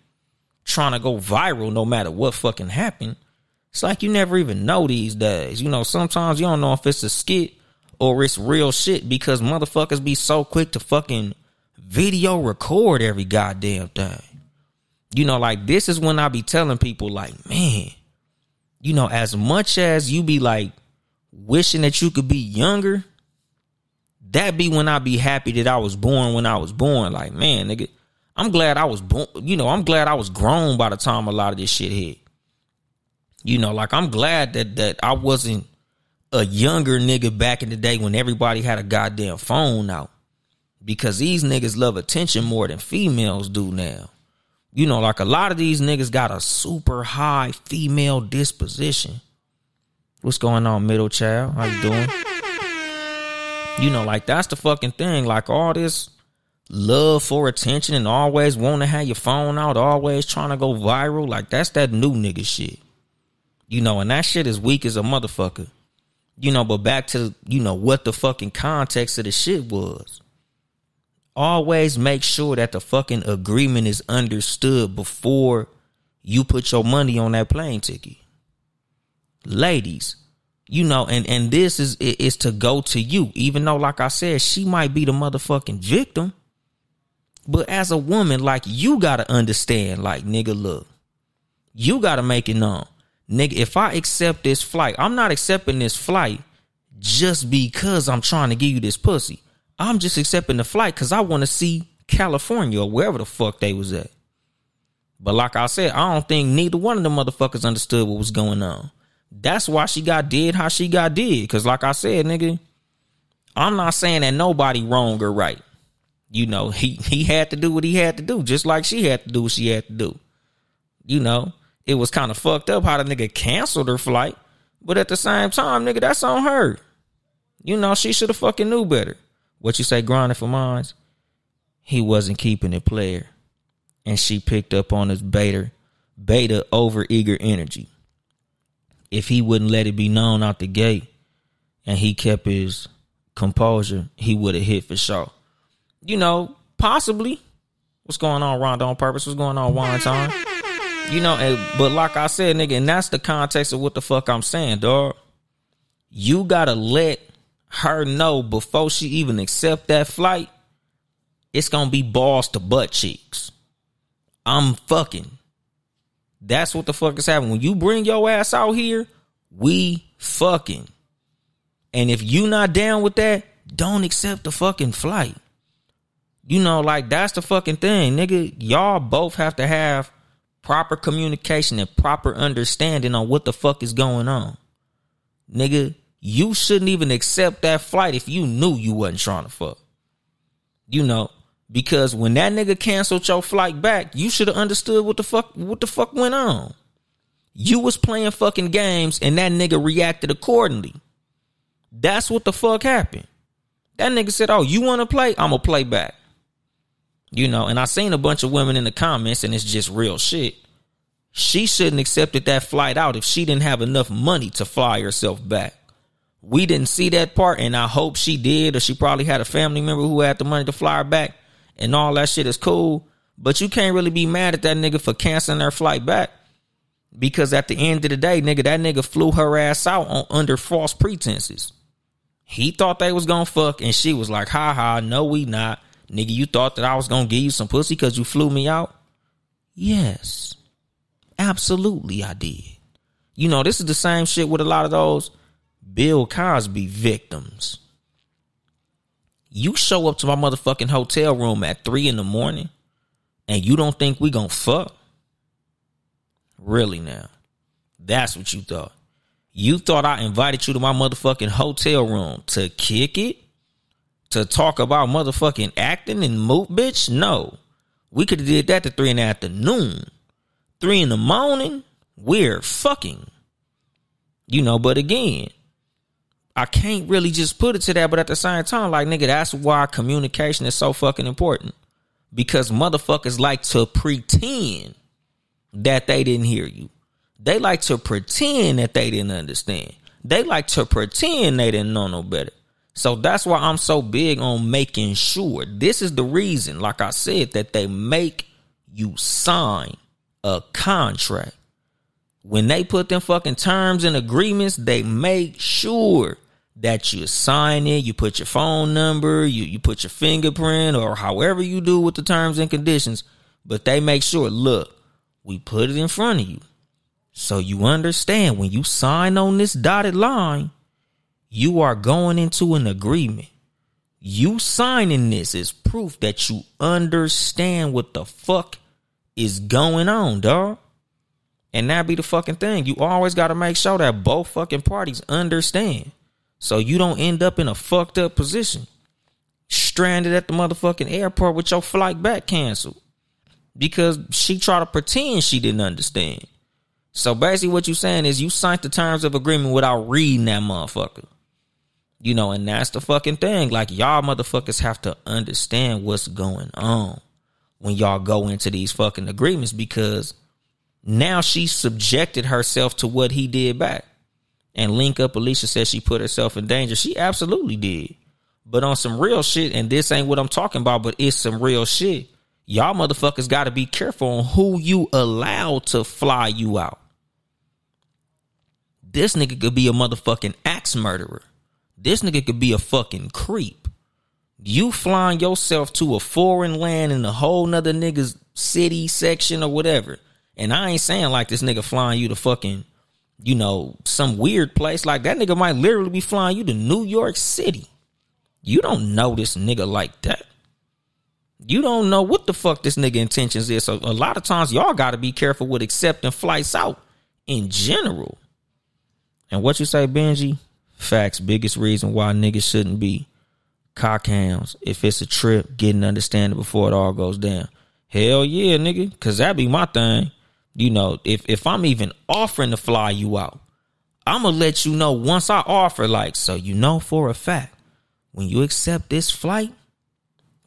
trying to go viral no matter what fucking happened, it's like you never even know these days. You know, sometimes you don't know if it's a skit or it's real shit, because motherfuckers be so quick to fucking video record every goddamn thing. You know, like, this is when I be telling people, like, man, you know, as much as you be like wishing that you could be younger, that be when I be happy that I was born when I was born. Like, man, nigga, I'm glad I was born. You know, I'm glad I was grown by the time a lot of this shit hit. You know, like, I'm glad that that I wasn't a younger nigga back in the day when everybody had a goddamn phone out, because these niggas love attention more than females do now. You know, like, a lot of these niggas got a super high female disposition. What's going on, middle child? How you doing? You know, like, that's the fucking thing. Like, all this love for attention and always wanting to have your phone out, always trying to go viral. Like, that's that new nigga shit. You know, and that shit is weak as a motherfucker. You know, but back to, you know, what the fucking context of the shit was. Always make sure that the fucking agreement is understood before you put your money on that plane ticket. Ladies, you know, and, and this is it, is to go to you, even though, like I said, she might be the motherfucking victim. But as a woman, like, you got to understand, like, nigga, look, you got to make it known. Nigga, if I accept this flight, I'm not accepting this flight just because I'm trying to give you this pussy. I'm just accepting the flight because I want to see California or wherever the fuck they was at. But like I said, I don't think neither one of them motherfuckers understood what was going on. That's why she got did how she got did. Because like I said, nigga, I'm not saying that nobody wrong or right. You know, he, he had to do what he had to do, just like she had to do what she had to do. You know, it was kind of fucked up how the nigga canceled her flight. But at the same time, nigga, that's on her. You know, she should have fucking knew better. What you say, grinding for mines? He wasn't keeping it player. And she picked up on his beta, beta over eager energy. If he wouldn't let it be known out the gate and he kept his composure, he would have hit for sure. You know, possibly. What's going on, Rhonda on Purpose? What's going on, Wine Time? You know, and, but like I said, nigga, and that's the context of what the fuck I'm saying, dog. You gotta let her know before she even accept that flight, it's gonna be balls to butt cheeks. I'm fucking. That's what the fuck is happening. When you bring your ass out here, we fucking. And if you not down with that, don't accept the fucking flight. You know, like, that's the fucking thing, nigga. Y'all both have to have proper communication and proper understanding on what the fuck is going on. Nigga, you shouldn't even accept that flight if you knew you wasn't trying to fuck. You know, because when that nigga canceled your flight back, you should have understood what the fuck what the fuck went on. You was playing fucking games and that nigga reacted accordingly. That's what the fuck happened. That nigga said, oh, you want to play? I'm going to play back. You know, and I seen a bunch of women in the comments, and it's just real shit. She shouldn't accepted that flight out if she didn't have enough money to fly herself back. We didn't see that part, and I hope she did, or she probably had a family member who had the money to fly her back, and all that shit is cool. But you can't really be mad at that nigga for canceling her flight back, because at the end of the day, nigga, that nigga flew her ass out on under false pretenses. He thought they was gonna fuck, and she was like, ha ha, no we not. Nigga, you thought that I was gonna give you some pussy because you flew me out? Yes, absolutely I did. You know, this is the same shit with a lot of those Bill Cosby victims. You show up to my motherfucking hotel room at three in the morning and you don't think we gonna fuck? Really now? That's what you thought. You thought I invited you to my motherfucking hotel room to kick it? To talk about motherfucking acting and move, bitch? No. We could have did that to three in the afternoon. Three in the morning, we're fucking. You know, but again, I can't really just put it to that, but at the same time, like, nigga, that's why communication is so fucking important. Because motherfuckers like to pretend that they didn't hear you. They like to pretend that they didn't understand. They like to pretend they didn't know no better. So that's why I'm so big on making sure. This is the reason, like I said, that they make you sign a contract. When they put them fucking terms and agreements, they make sure that you sign it. You put your phone number, you, you put your fingerprint, or however you do with the terms and conditions. But they make sure, look, we put it in front of you. So you understand, when you sign on this dotted line, you are going into an agreement. You signing this is proof that you understand what the fuck is going on, dog. And that be the fucking thing. You always got to make sure that both fucking parties understand, so you don't end up in a fucked up position, stranded at the motherfucking airport with your flight back canceled because she tried to pretend she didn't understand. So basically what you saying is you signed the terms of agreement without reading that motherfucker. You know, and that's the fucking thing. Like, y'all motherfuckers have to understand what's going on when y'all go into these fucking agreements, because now she subjected herself to what he did back. And Link Up Alicia said she put herself in danger. She absolutely did. But on some real shit, and this ain't what I'm talking about, but it's some real shit. Y'all motherfuckers got to be careful on who you allow to fly you out. This nigga could be a motherfucking axe murderer. This nigga could be a fucking creep. You flying yourself to a foreign land in a whole nother nigga's city, section, or whatever. And I ain't saying like this nigga flying you to fucking, you know, some weird place. Like, that nigga might literally be flying you to New York City. You don't know this nigga like that. You don't know what the fuck this nigga intentions is. So a lot of times y'all got to be careful with accepting flights out in general. And what you say, Benji? Facts. Biggest reason why niggas shouldn't be cockhounds. If it's a trip, get an understanding before it all goes down. Hell yeah, nigga. Because that be my thing. You know, if, if I'm even offering to fly you out, I'm going to let you know once I offer, like, so you know for a fact, when you accept this flight,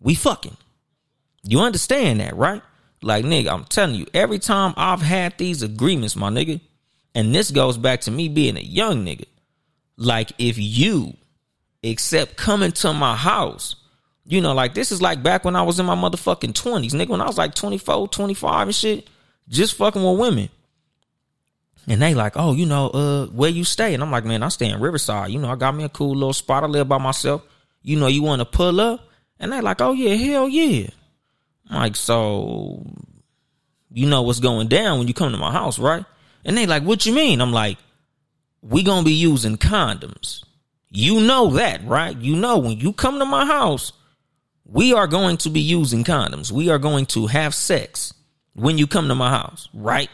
we fucking. You understand that, right? Like, nigga, I'm telling you, every time I've had these agreements, my nigga, and this goes back to me being a young nigga. Like, if you accept coming to my house, you know, like, this is like back when I was in my motherfucking twenties, nigga, when I was like twenty-four, twenty-five and shit, just fucking with women. And they like, oh, you know, uh, where you stay? And I'm like, man, I stay in Riverside. You know, I got me a cool little spot. I live by myself. You know, you want to pull up? And they like, oh, yeah, hell yeah. I'm like, so you know what's going down when you come to my house, right? And they like, what you mean? I'm like, we gonna be using condoms. You know that, right? You know, when you come to my house, we are going to be using condoms. We are going to have sex when you come to my house, right?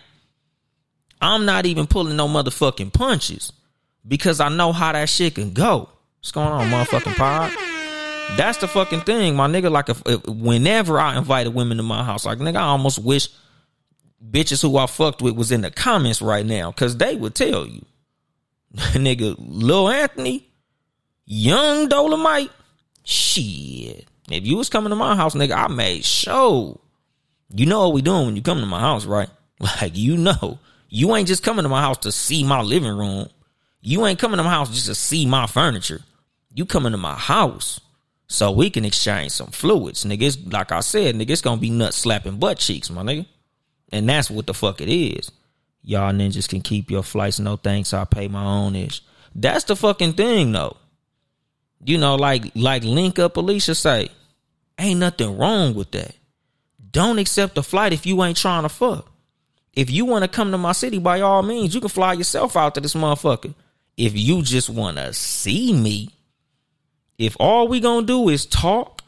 I'm not even pulling no motherfucking punches because I know how that shit can go. What's going on, motherfucking pod? That's the fucking thing, my nigga. Like, if, if, whenever I invited women to my house, like, nigga, I almost wish bitches who I fucked with was in the comments right now, because they would tell you. Nigga, Lil Anthony, Young Dolemite, shit. If you was coming to my house, nigga, I made sure. You know what we doing when you come to my house, right? Like, you know. You ain't just coming to my house to see my living room. You ain't coming to my house just to see my furniture. You coming to my house so we can exchange some fluids, nigga. It's, like I said, nigga, it's gonna be nut slapping butt cheeks, my nigga. And that's what the fuck it is. Y'all ninjas can keep your flights. No thanks. I pay my own ish. That's the fucking thing, though. You know, like like Link Up Alicia say, ain't nothing wrong with that. Don't accept the flight if you ain't trying to fuck. If you want to come to my city, by all means, you can fly yourself out to this motherfucker. If you just want to see me, if all we gonna do is talk,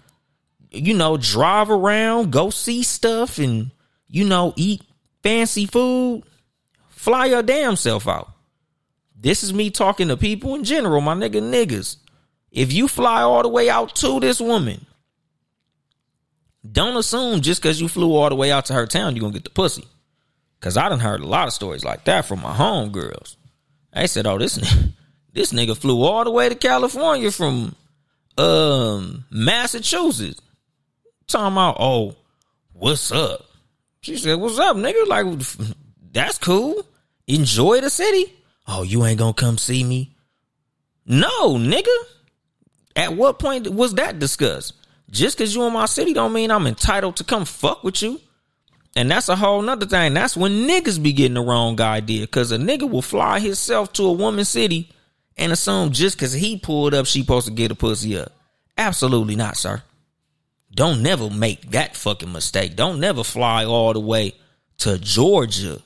you know, drive around, go see stuff, and, you know, eat fancy food, fly your damn self out. This is me talking to people in general, my nigga. Niggas, if you fly all the way out to this woman, don't assume just because you flew all the way out to her town, you're gonna get the pussy. Cause I done heard a lot of stories like that from my homegirls. They said, oh, this nigga, this nigga flew all the way to California from um, Massachusetts. Talking about, oh, what's up? She said, what's up, nigga? Like, that's cool. Enjoy the city. Oh, you ain't gonna come see me? No, nigga. At what point was that discussed? Just cause you in my city don't mean I'm entitled to come fuck with you. And that's a whole nother thing. That's when niggas be getting the wrong idea. Cause a nigga will fly himself to a woman's city and assume just cause he pulled up, she supposed to get a pussy up. Absolutely not, sir. Don't never make that fucking mistake. Don't never fly all the way to Georgia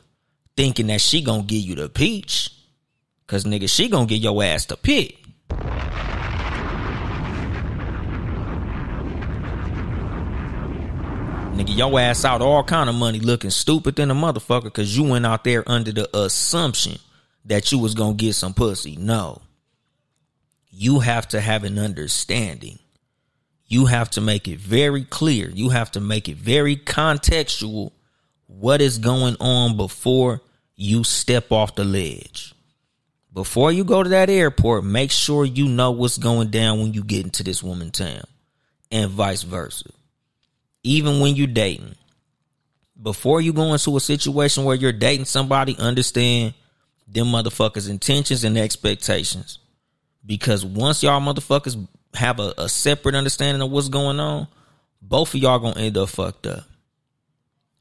thinking that she gonna give you the peach. Cause nigga, she gonna give your ass the pit. Nigga, your ass out all kind of money looking stupid than a motherfucker because you went out there under the assumption that you was going to get some pussy. No. You have to have an understanding. You have to make it very clear. You have to make it very contextual what is going on before you step off the ledge. Before you go to that airport, make sure you know what's going down when you get into this woman's town and vice versa. Even when you're dating, before you go into a situation where you're dating somebody, understand them motherfuckers' intentions and expectations. Because once y'all motherfuckers have a, a separate understanding of what's going on, both of y'all gonna end up fucked up.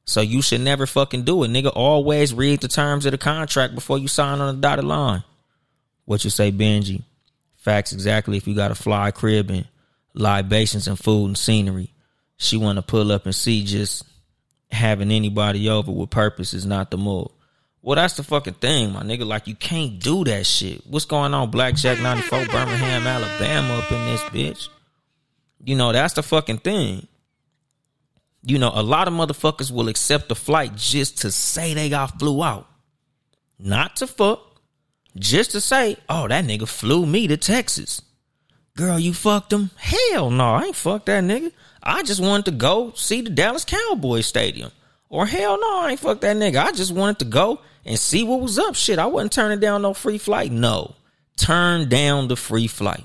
So you should never fucking do it, nigga. Always read the terms of the contract before you sign on the dotted line. What you say, Benji? Facts exactly. If you got a fly crib and libations and food and scenery, she want to pull up and see, just having anybody over with purpose is not the move. Well, that's the fucking thing, my nigga. Like, you can't do that shit. What's going on, Blackjack ninety-four, Birmingham, Alabama, up in this bitch? You know, that's the fucking thing. You know, a lot of motherfuckers will accept the flight just to say they got flew out. Not to fuck. Just to say, oh, that nigga flew me to Texas. Girl, you fucked him? Hell no, I ain't fucked that nigga. I just wanted to go see the Dallas Cowboys stadium. Or hell no, I ain't fuck that nigga. I just wanted to go and see what was up. Shit, I wasn't turning down no free flight. No, turn down the free flight.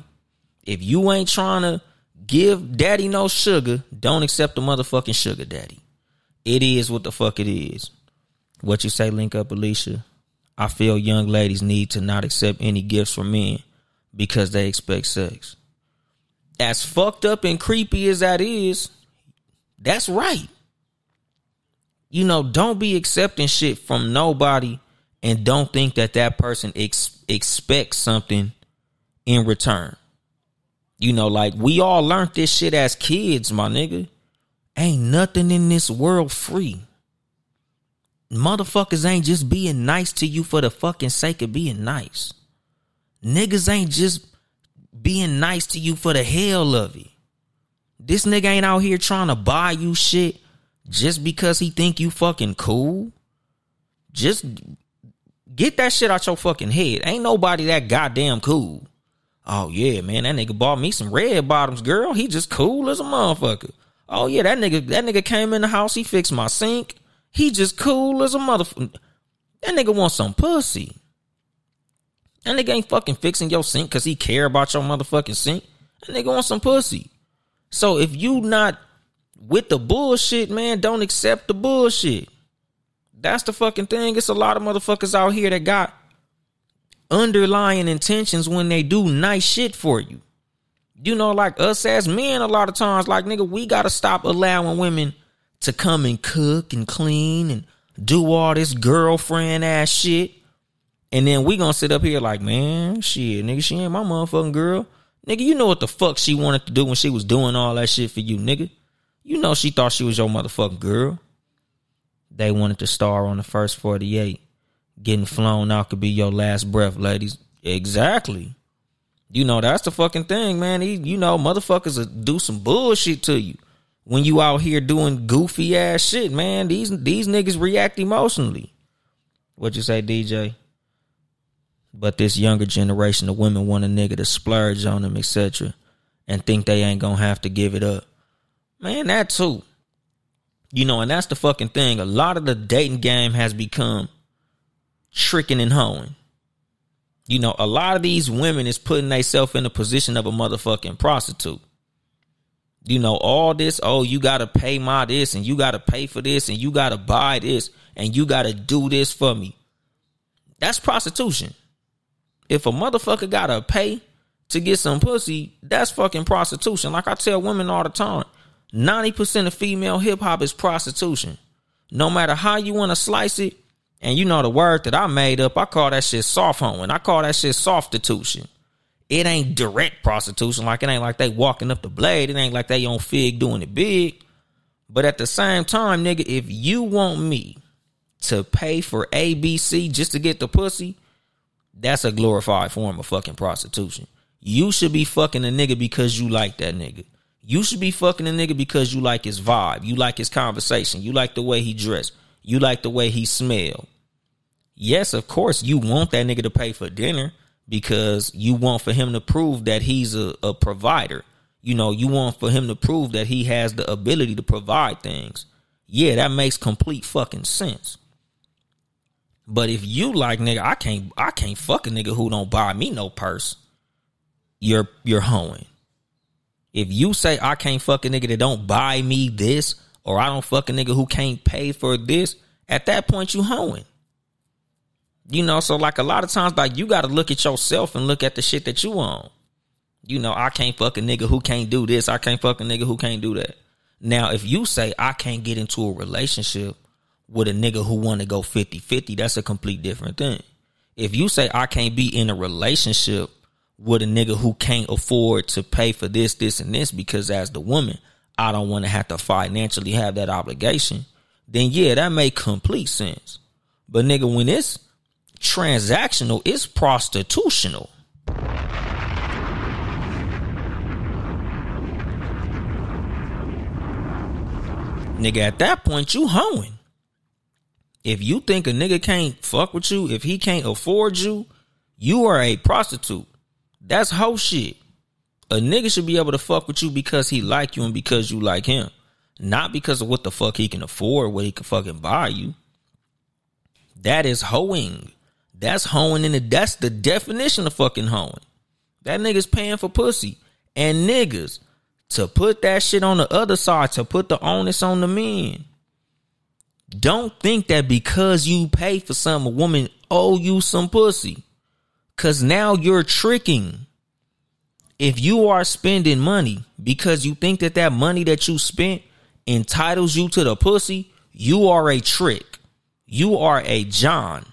If you ain't trying to give daddy no sugar, don't accept the motherfucking sugar daddy. It is what the fuck it is. What you say, Link Up Alicia? I feel young ladies need to not accept any gifts from men because they expect sex. As fucked up and creepy as that is, that's right. You know, don't be accepting shit from nobody and don't think that that person ex- expects something in return. You know, like, we all learned this shit as kids, my nigga. Ain't nothing in this world free. Motherfuckers ain't just being nice to you for the fucking sake of being nice. Niggas ain't just being nice to you for the hell of it. This nigga ain't out here trying to buy you shit just because he think you fucking cool. Just get that shit out your fucking head. Ain't nobody that goddamn cool. Oh yeah, man, that nigga bought me some red bottoms, girl. He just cool as a motherfucker. Oh yeah, that nigga that nigga came in the house, he fixed my sink. He just cool as a motherfucker. That nigga wants some pussy. That nigga ain't fucking fixing your sink because he care about your motherfucking sink. That nigga want some pussy. So if you not with the bullshit, man, don't accept the bullshit. That's the fucking thing. It's a lot of motherfuckers out here that got underlying intentions when they do nice shit for you. You know, like us as men a lot of times, like, nigga, we got to stop allowing women to come and cook and clean and do all this girlfriend ass shit. And then we gonna sit up here like, man, shit, nigga, she ain't my motherfucking girl. Nigga, you know what the fuck she wanted to do when she was doing all that shit for you, nigga. You know she thought she was your motherfucking girl. They wanted to star on the first forty-eight. Getting flown out could be your last breath, ladies. Exactly. You know, that's the fucking thing, man. You know, motherfuckers will do some bullshit to you when you out here doing goofy ass shit, man. These, these niggas react emotionally. What you say, D J? But this younger generation of women want a nigga to splurge on them, et cetera, and think they ain't gonna have to give it up. Man, that too. You know, and that's the fucking thing. A lot of the dating game has become tricking and hoeing. You know, a lot of these women is putting themselves in the position of a motherfucking prostitute. You know, all this, oh, you gotta pay my this, and you gotta pay for this, and you gotta buy this, and you gotta do this for me. That's prostitution. If a motherfucker gotta pay to get some pussy, that's fucking prostitution. Like I tell women all the time, ninety percent of female hip hop is prostitution. No matter how you wanna slice it, and you know the word that I made up, I call that shit soft hoeing. I call that shit sofstitution. It ain't direct prostitution. Like, it ain't like they walking up the blade. It ain't like they on Fig doing it big. But at the same time, nigga, if you want me to pay for A, B, C just to get the pussy, that's a glorified form of fucking prostitution. You should be fucking a nigga because you like that nigga. You should be fucking a nigga because you like his vibe. You like his conversation. You like the way he dressed. You like the way he smelled. Yes, of course, you want that nigga to pay for dinner because you want for him to prove that he's a, a provider. You know, you want for him to prove that he has the ability to provide things. Yeah, that makes complete fucking sense. But if you like, nigga, I can't I can't fuck a nigga who don't buy me no purse, you're you're hoeing. If you say I can't fuck a nigga that don't buy me this, or I don't fuck a nigga who can't pay for this, at that point you hoeing. You know, so like a lot of times, like you got to look at yourself and look at the shit that you own. You know, I can't fuck a nigga who can't do this. I can't fuck a nigga who can't do that. Now, if you say I can't get into a relationship with a nigga who want to go fifty-fifty, that's a complete different thing. If you say I can't be in a relationship with a nigga who can't afford to pay for this, this, and this, because as the woman, I don't want to have to financially have that obligation, then yeah, that make complete sense. But nigga, when it's transactional, it's prostitutional. Nigga, at that point, you hoeing. If you think a nigga can't fuck with you, if he can't afford you, you are a prostitute. That's hoe shit. A nigga should be able to fuck with you because he like you and because you like him, not because of what the fuck he can afford, what he can fucking buy you. That is hoeing. That's hoeing, and that's the definition of fucking hoeing. That nigga's paying for pussy. And niggas, to put that shit on the other side, to put the onus on the men, don't think that because you pay for something, a woman owe you some pussy. Because now you're tricking. If you are spending money because you think that that money that you spent entitles you to the pussy, you are a trick. You are a John.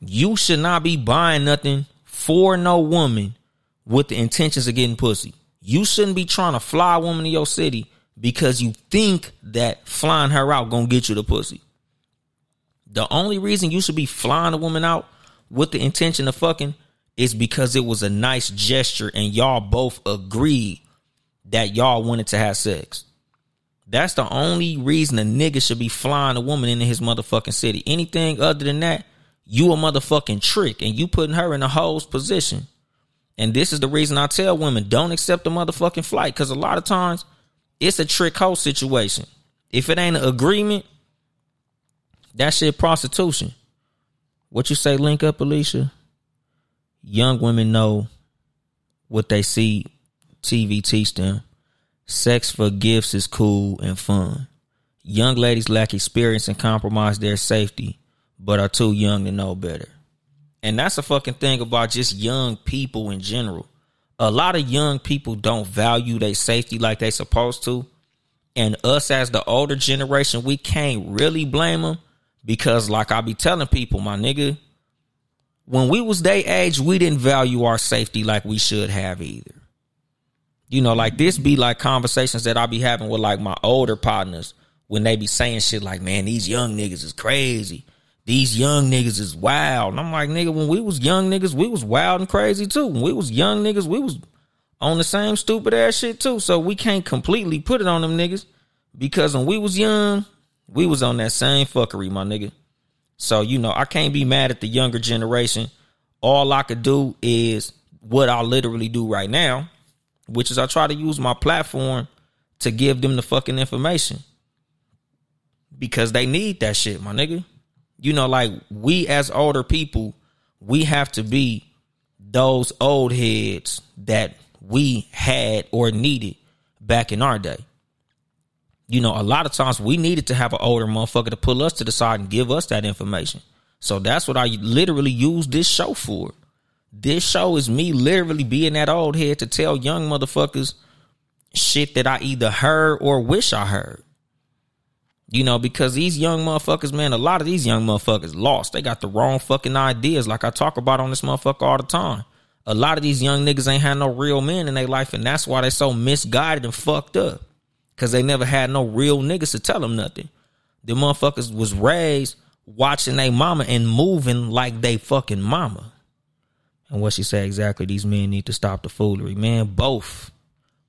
You should not be buying nothing for no woman with the intentions of getting pussy. You shouldn't be trying to fly a woman to your city because you think that flying her out gonna get you the pussy. The only reason you should be flying a woman out with the intention of fucking is because it was a nice gesture and y'all both agreed that y'all wanted to have sex. That's the only reason a nigga should be flying a woman into his motherfucking city. Anything other than that, you a motherfucking trick and you putting her in a hoe's position. And this is the reason I tell women, don't accept the motherfucking flight, because a lot of times it's a trick hoe situation. If it ain't an agreement, that shit prostitution. What you say, link up, Alicia? Young women know what they see T V teach them. Sex for gifts is cool and fun. Young ladies lack experience and compromise their safety, but are too young to know better. And that's the fucking thing about just young people in general. A lot of young people don't value their safety like they supposed to. And us as the older generation, we can't really blame them, because like I be telling people, my nigga, when we was they age, we didn't value our safety like we should have either. You know, like this be like conversations that I be having with like my older partners when they be saying shit like, man, these young niggas is crazy. These young niggas is wild. And I'm like, nigga, when we was young niggas, we was wild and crazy too. When we was young niggas, we was on the same stupid ass shit too. So we can't completely put it on them niggas, because when we was young, we was on that same fuckery, my nigga. So, you know, I can't be mad at the younger generation. All I could do is what I literally do right now, which is I try to use my platform to give them the fucking information, because they need that shit, my nigga. You know, like we as older people, we have to be those old heads that we had or needed back in our day. You know, a lot of times we needed to have an older motherfucker to pull us to the side and give us that information. So that's what I literally use this show for. This show is me literally being that old head to tell young motherfuckers shit that I either heard or wish I heard. You know, because these young motherfuckers, man, a lot of these young motherfuckers lost. They got the wrong fucking ideas, like I talk about on this motherfucker all the time. A lot of these young niggas ain't had no real men in their life, and that's why they so misguided and fucked up, because they never had no real niggas to tell them nothing. The motherfuckers was raised watching they mama and moving like they fucking mama. And what she said exactly, these men need to stop the foolery. Man, both.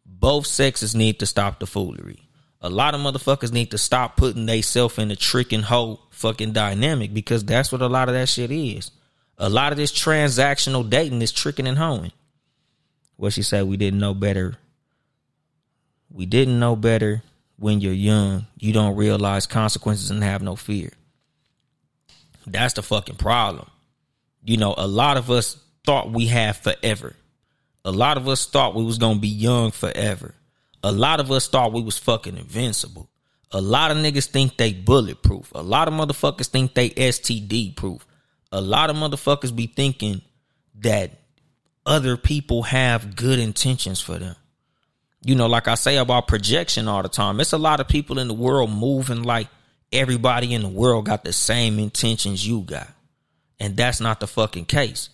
Both sexes need to stop the foolery. A lot of motherfuckers need to stop putting they self in the trick and hoe fucking dynamic, because that's what a lot of that shit is. A lot of this transactional dating is tricking and hoeing. What she said, we didn't know better. We didn't know better when you're young. You don't realize consequences and have no fear. That's the fucking problem. You know, a lot of us thought we had forever. A lot of us thought we was gonna be young forever. A lot of us thought we was fucking invincible. A lot of niggas think they bulletproof. A lot of motherfuckers think they S T D proof. A lot of motherfuckers be thinking that other people have good intentions for them. You know, like I say about projection all the time, it's a lot of people in the world moving like everybody in the world got the same intentions you got. And that's not the fucking case.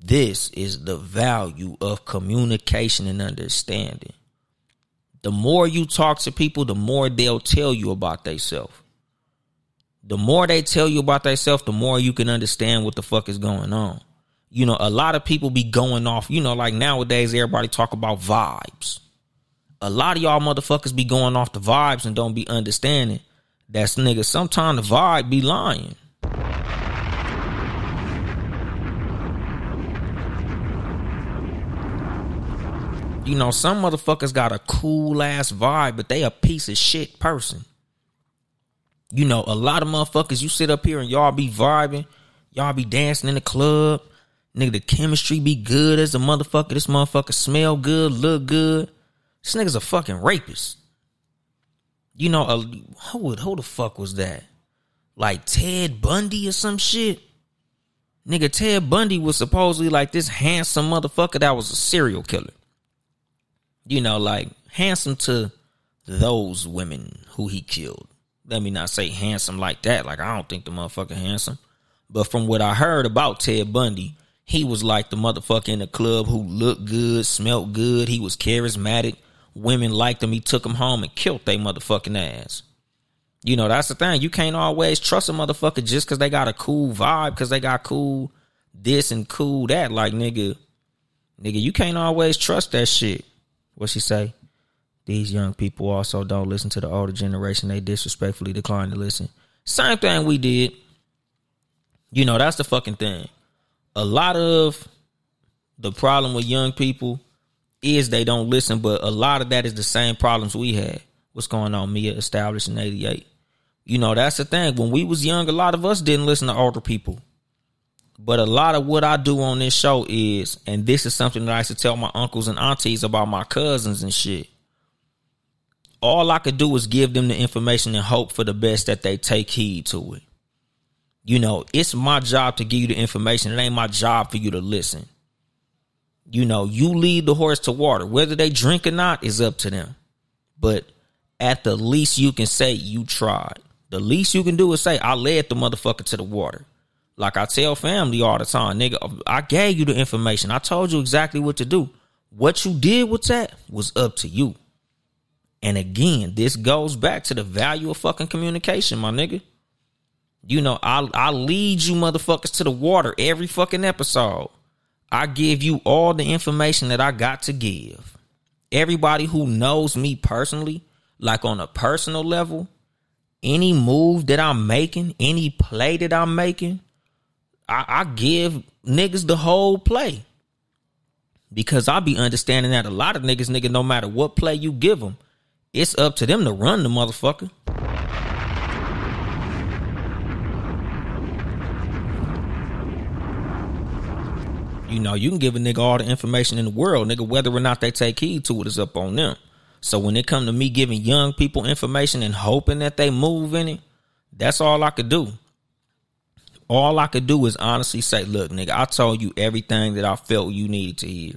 This is the value of communication and understanding. The more you talk to people, the more they'll tell you about themselves. The more they tell you about themselves, the more you can understand what the fuck is going on. You know, a lot of people be going off, you know, like nowadays, everybody talk about vibes. A lot of y'all motherfuckers be going off the vibes and don't be understanding. That's nigga, sometimes the vibe be lying. You know, some motherfuckers got a cool ass vibe, but they a piece of shit person. You know, a lot of motherfuckers, you sit up here and y'all be vibing. Y'all be dancing in the club. Nigga, the chemistry be good as a motherfucker. This motherfucker smell good, look good. This nigga's a fucking rapist. You know, a, who, who the fuck was that? Like Ted Bundy or some shit? Nigga, Ted Bundy was supposedly like this handsome motherfucker that was a serial killer. You know, like handsome to those women who he killed. Let me not say handsome like that. Like, I don't think the motherfucker handsome. But from what I heard about Ted Bundy, he was like the motherfucker in the club who looked good, smelled good. He was charismatic. Women liked him. He took them home and killed they motherfucking ass. You know, that's the thing. You can't always trust a motherfucker just because they got a cool vibe, because they got cool this and cool that. Like, nigga, nigga, you can't always trust that shit. What she say? These young people also don't listen to the older generation. They disrespectfully decline to listen. Same thing we did. You know, that's the fucking thing. A lot of the problem with young people is they don't listen, but a lot of that is the same problems we had. What's going on, Mia? Established in eighty-eight. You know, that's the thing. When we was young, a lot of us didn't listen to older people. But a lot of what I do on this show is, and this is something that I used to tell my uncles and aunties about my cousins and shit. All I could do is give them the information and hope for the best that they take heed to it. You know, it's my job to give you the information. It ain't my job for you to listen. You know, you lead the horse to water. Whether they drink or not is up to them. But at the least you can say you tried. The least you can do is say, I led the motherfucker to the water. Like I tell family all the time, nigga, I gave you the information. I told you exactly what to do. What you did with that was up to you. And again, this goes back to the value of fucking communication, my nigga. You know, I, I lead you motherfuckers to the water every fucking episode. I give you all the information that I got to give. Everybody who knows me personally, like on a personal level, any move that I'm making, any play that I'm making, I, I give niggas the whole play, because I be understanding that a lot of niggas, nigga, no matter what play you give them, it's up to them to run the motherfucker. You know, you can give a nigga all the information in the world, nigga, whether or not they take heed to it is up on them. So when it come to me giving young people information and hoping that they move in it, that's all I could do. All I could do is honestly say, look, nigga, I told you everything that I felt you needed to hear.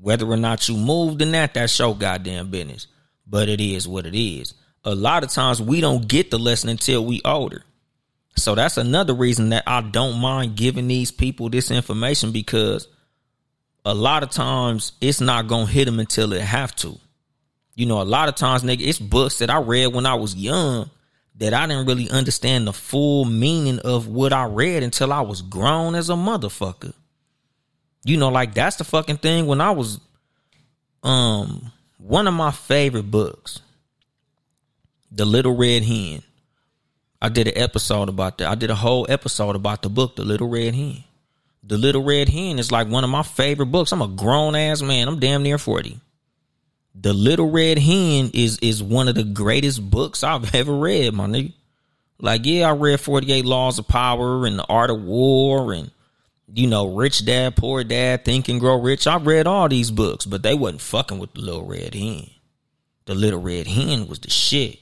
Whether or not you moved in that, that's your goddamn business. But it is what it is. A lot of times we don't get the lesson until we older. So that's another reason that I don't mind giving these people this information, because a lot of times it's not going to hit them until it have to. You know, a lot of times, nigga, it's books that I read when I was young that I didn't really understand the full meaning of what I read until I was grown as a motherfucker. You know, like, that's the fucking thing. When I was, um, one of my favorite books, The Little Red Hen. I did an episode about that. I did a whole episode about the book, The Little Red Hen. The Little Red Hen is like one of my favorite books. I'm a grown-ass man. I'm damn near forty. The Little Red Hen is is one of the greatest books I've ever read, my nigga. Like, yeah, I read forty-eight Laws of Power and The Art of War and, you know, Rich Dad, Poor Dad, Think and Grow Rich. I read all these books, but they wasn't fucking with The Little Red Hen. The Little Red Hen was the shit.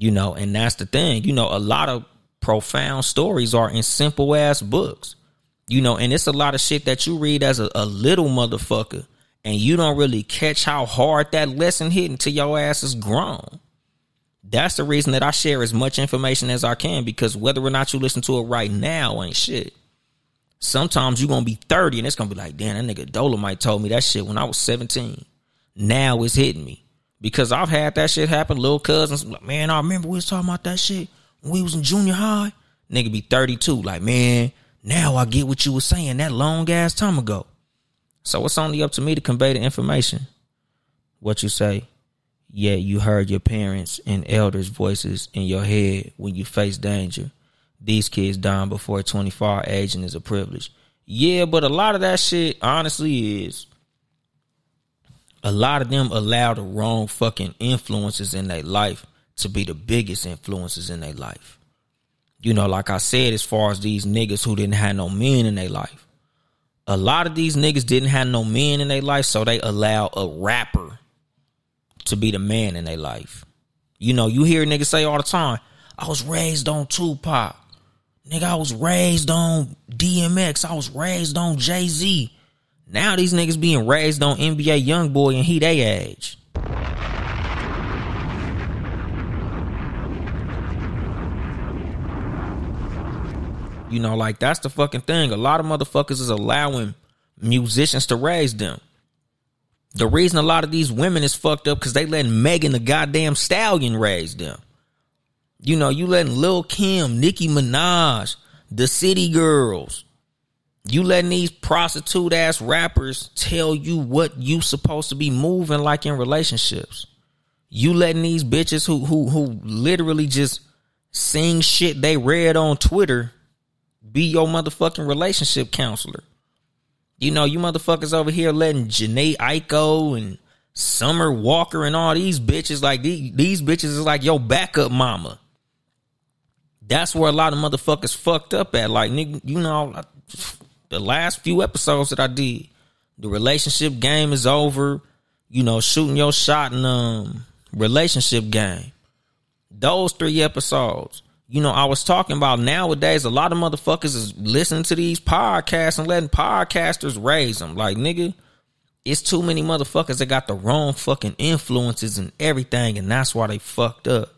You know, and that's the thing. You know, a lot of profound stories are in simple-ass books. You know, and it's a lot of shit that you read as a, a little motherfucker, and you don't really catch how hard that lesson hit until your ass is grown. That's the reason that I share as much information as I can, because whether or not you listen to it right now ain't shit. Sometimes you're going to be thirty, and it's going to be like, damn, that nigga Dolemite told me that shit when I was seventeen. Now it's hitting me. Because I've had that shit happen. Little cousins, like, man, I remember we was talking about that shit when we was in junior high. Nigga be thirty-two, like, man, now I get what you were saying that long ass time ago. So it's only up to me to convey the information. What you say? Yeah, you heard your parents and elders' voices in your head when you face danger. These kids dying before twenty-five, aging is a privilege. Yeah, but a lot of that shit honestly is, a lot of them allow the wrong fucking influences in their life to be the biggest influences in their life. You know, like I said, as far as these niggas who didn't have no men in their life, a lot of these niggas didn't have no men in their life, so they allow a rapper to be the man in their life. You know, you hear niggas say all the time, I was raised on Tupac. Nigga, I was raised on D M X. I was raised on Jay-Z. Now these niggas being raised on N B A YoungBoy and he they age. You know, like, that's the fucking thing. A lot of motherfuckers is allowing musicians to raise them. The reason a lot of these women is fucked up because they letting Megan the goddamn Stallion raise them. You know, you letting Lil Kim, Nicki Minaj, the City Girls. You letting these prostitute ass rappers tell you what you supposed to be moving like in relationships. You letting these bitches who who who literally just sing shit they read on Twitter be your motherfucking relationship counselor. You know, you motherfuckers over here letting Jhene Aiko and Summer Walker and all these bitches, like, these, these bitches is like your backup mama. That's where a lot of motherfuckers fucked up at. Like, nigga, you know, the last few episodes that I did, the relationship game is over. You know, shooting your shot in um relationship game. Those three episodes. You know, I was talking about nowadays, a lot of motherfuckers is listening to these podcasts and letting podcasters raise them. Like, nigga, it's too many motherfuckers that got the wrong fucking influences and everything, and that's why they fucked up.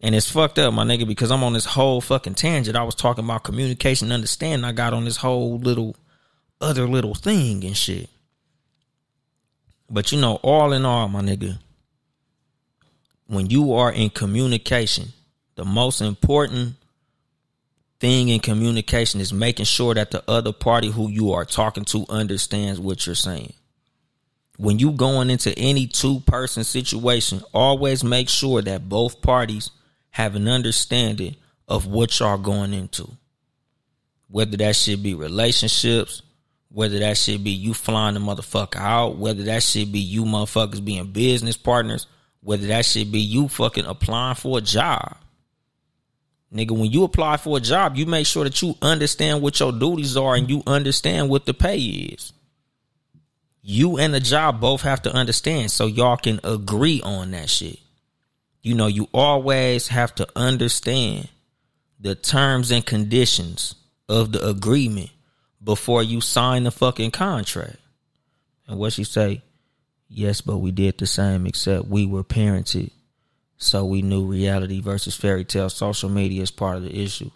And it's fucked up, my nigga, because I'm on this whole fucking tangent. I was talking about communication and understanding. I got on this whole little other little thing and shit. But, you know, all in all, my nigga, when you are in communication, the most important thing in communication is making sure that the other party who you are talking to understands what you're saying. When you going into any two-person situation, always make sure that both parties have an understanding of what y'all going into. Whether that shit be relationships, whether that shit be you flying the motherfucker out, whether that shit be you motherfuckers being business partners, whether that shit be you fucking applying for a job. Nigga, when you apply for a job, you make sure that you understand what your duties are and you understand what the pay is. You and the job both have to understand so y'all can agree on that shit. You know, you always have to understand the terms and conditions of the agreement before you sign the fucking contract. And what she say? Yes, but we did the same except we were parented. So we knew reality versus fairy tale. Social media is part of the issue.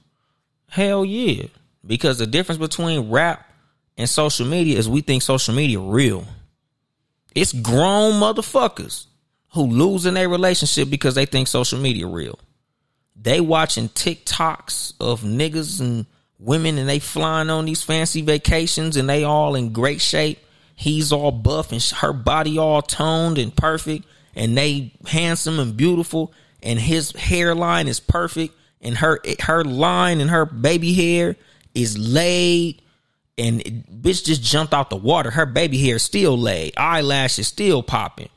Hell yeah. Because the difference between rap and social media is we think social media real. It's grown motherfuckers who losing their relationship because they think social media real. they watching TikToks of niggas and women, and they flying on these fancy vacations, and they all in great shape. He's all buff and her body all toned and perfect, and they handsome and beautiful, and his hairline is perfect, and her her line and her baby hair is laid, and it, bitch just jumped out the water. Her baby hair is still laid, eyelashes still popping,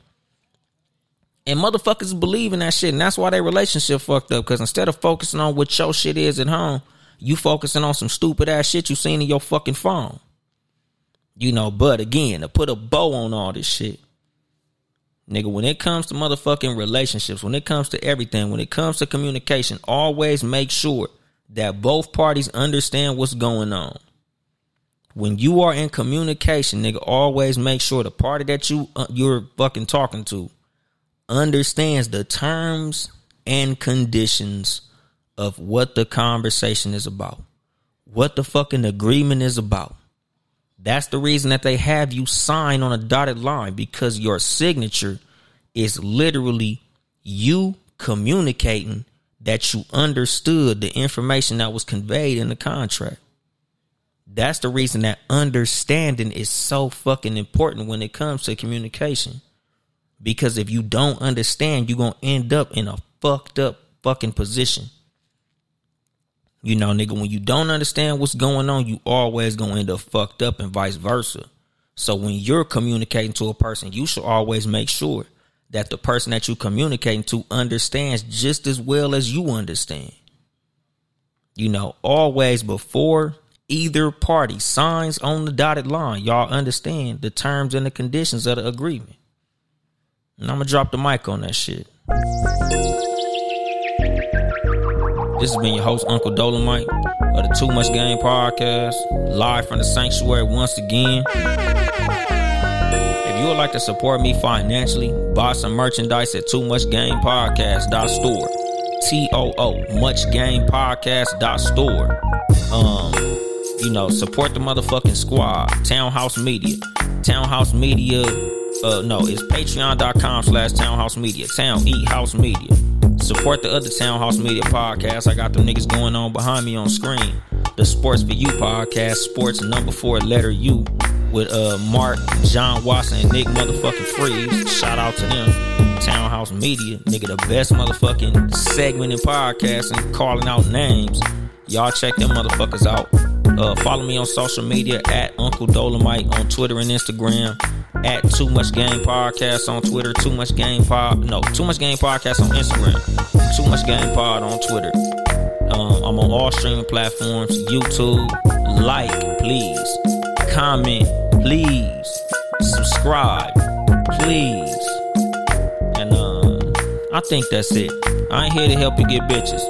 and motherfuckers believe in that shit, and that's why their relationship fucked up. Because instead of focusing on what your shit is at home, you focusing on some stupid ass shit you seen in your fucking phone. You know, but again, to put a bow on all this shit, nigga, when it comes to motherfucking relationships, when it comes to everything, when it comes to communication, always make sure that both parties understand what's going on. When you are in communication, nigga, always make sure the party that you, uh, you're fucking talking to understands the terms and conditions of what the conversation is about, what the fucking agreement is about. That's the reason that they have you sign on a dotted line, because your signature is literally you communicating that you understood the information that was conveyed in the contract. That's the reason that understanding is so fucking important when it comes to communication. Because if you don't understand, you're going to end up in a fucked up fucking position. You know, nigga, when you don't understand what's going on, you always going to end up fucked up, and vice versa. So when you're communicating to a person, you should always make sure that the person that you're communicating to understands just as well as you understand. You know, always before either party signs on the dotted line, y'all understand the terms and the conditions of the agreement. And I'm going to drop the mic on that shit. This has been your host, Uncle Dolemite, of the Too Much Game Podcast, live from the Sanctuary once again. If you would like to support me financially, buy some merchandise at too much game podcast dot store. T O O, much game podcast dot store. Um, you know, support the motherfucking squad, Townhouse Media. Townhouse Media, uh, no, it's patreon dot com slash Townhouse Media. Town E House Media. Support the other Townhouse Media podcasts. I got them niggas going on behind me on screen. The Sports for You Podcast, Sports number four letter U, with uh, Mark, John Watson, and Nick motherfucking Freeze. Shout out to them. Townhouse Media, nigga, the best motherfucking segment in podcasting, calling out names. Y'all check them motherfuckers out. Uh, follow me on social media at Uncle Dolemite on Twitter and Instagram. At Too Much Game Podcast on Twitter, Too Much Game Pod, no, Too Much Game Podcast on Instagram, Too Much Game Pod on Twitter. Um, I'm on all streaming platforms, YouTube. Like, please. Comment, please. Subscribe, please. And um, I think that's it. I ain't here to help you get bitches.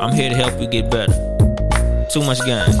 I'm here to help you get better. Too Much Game.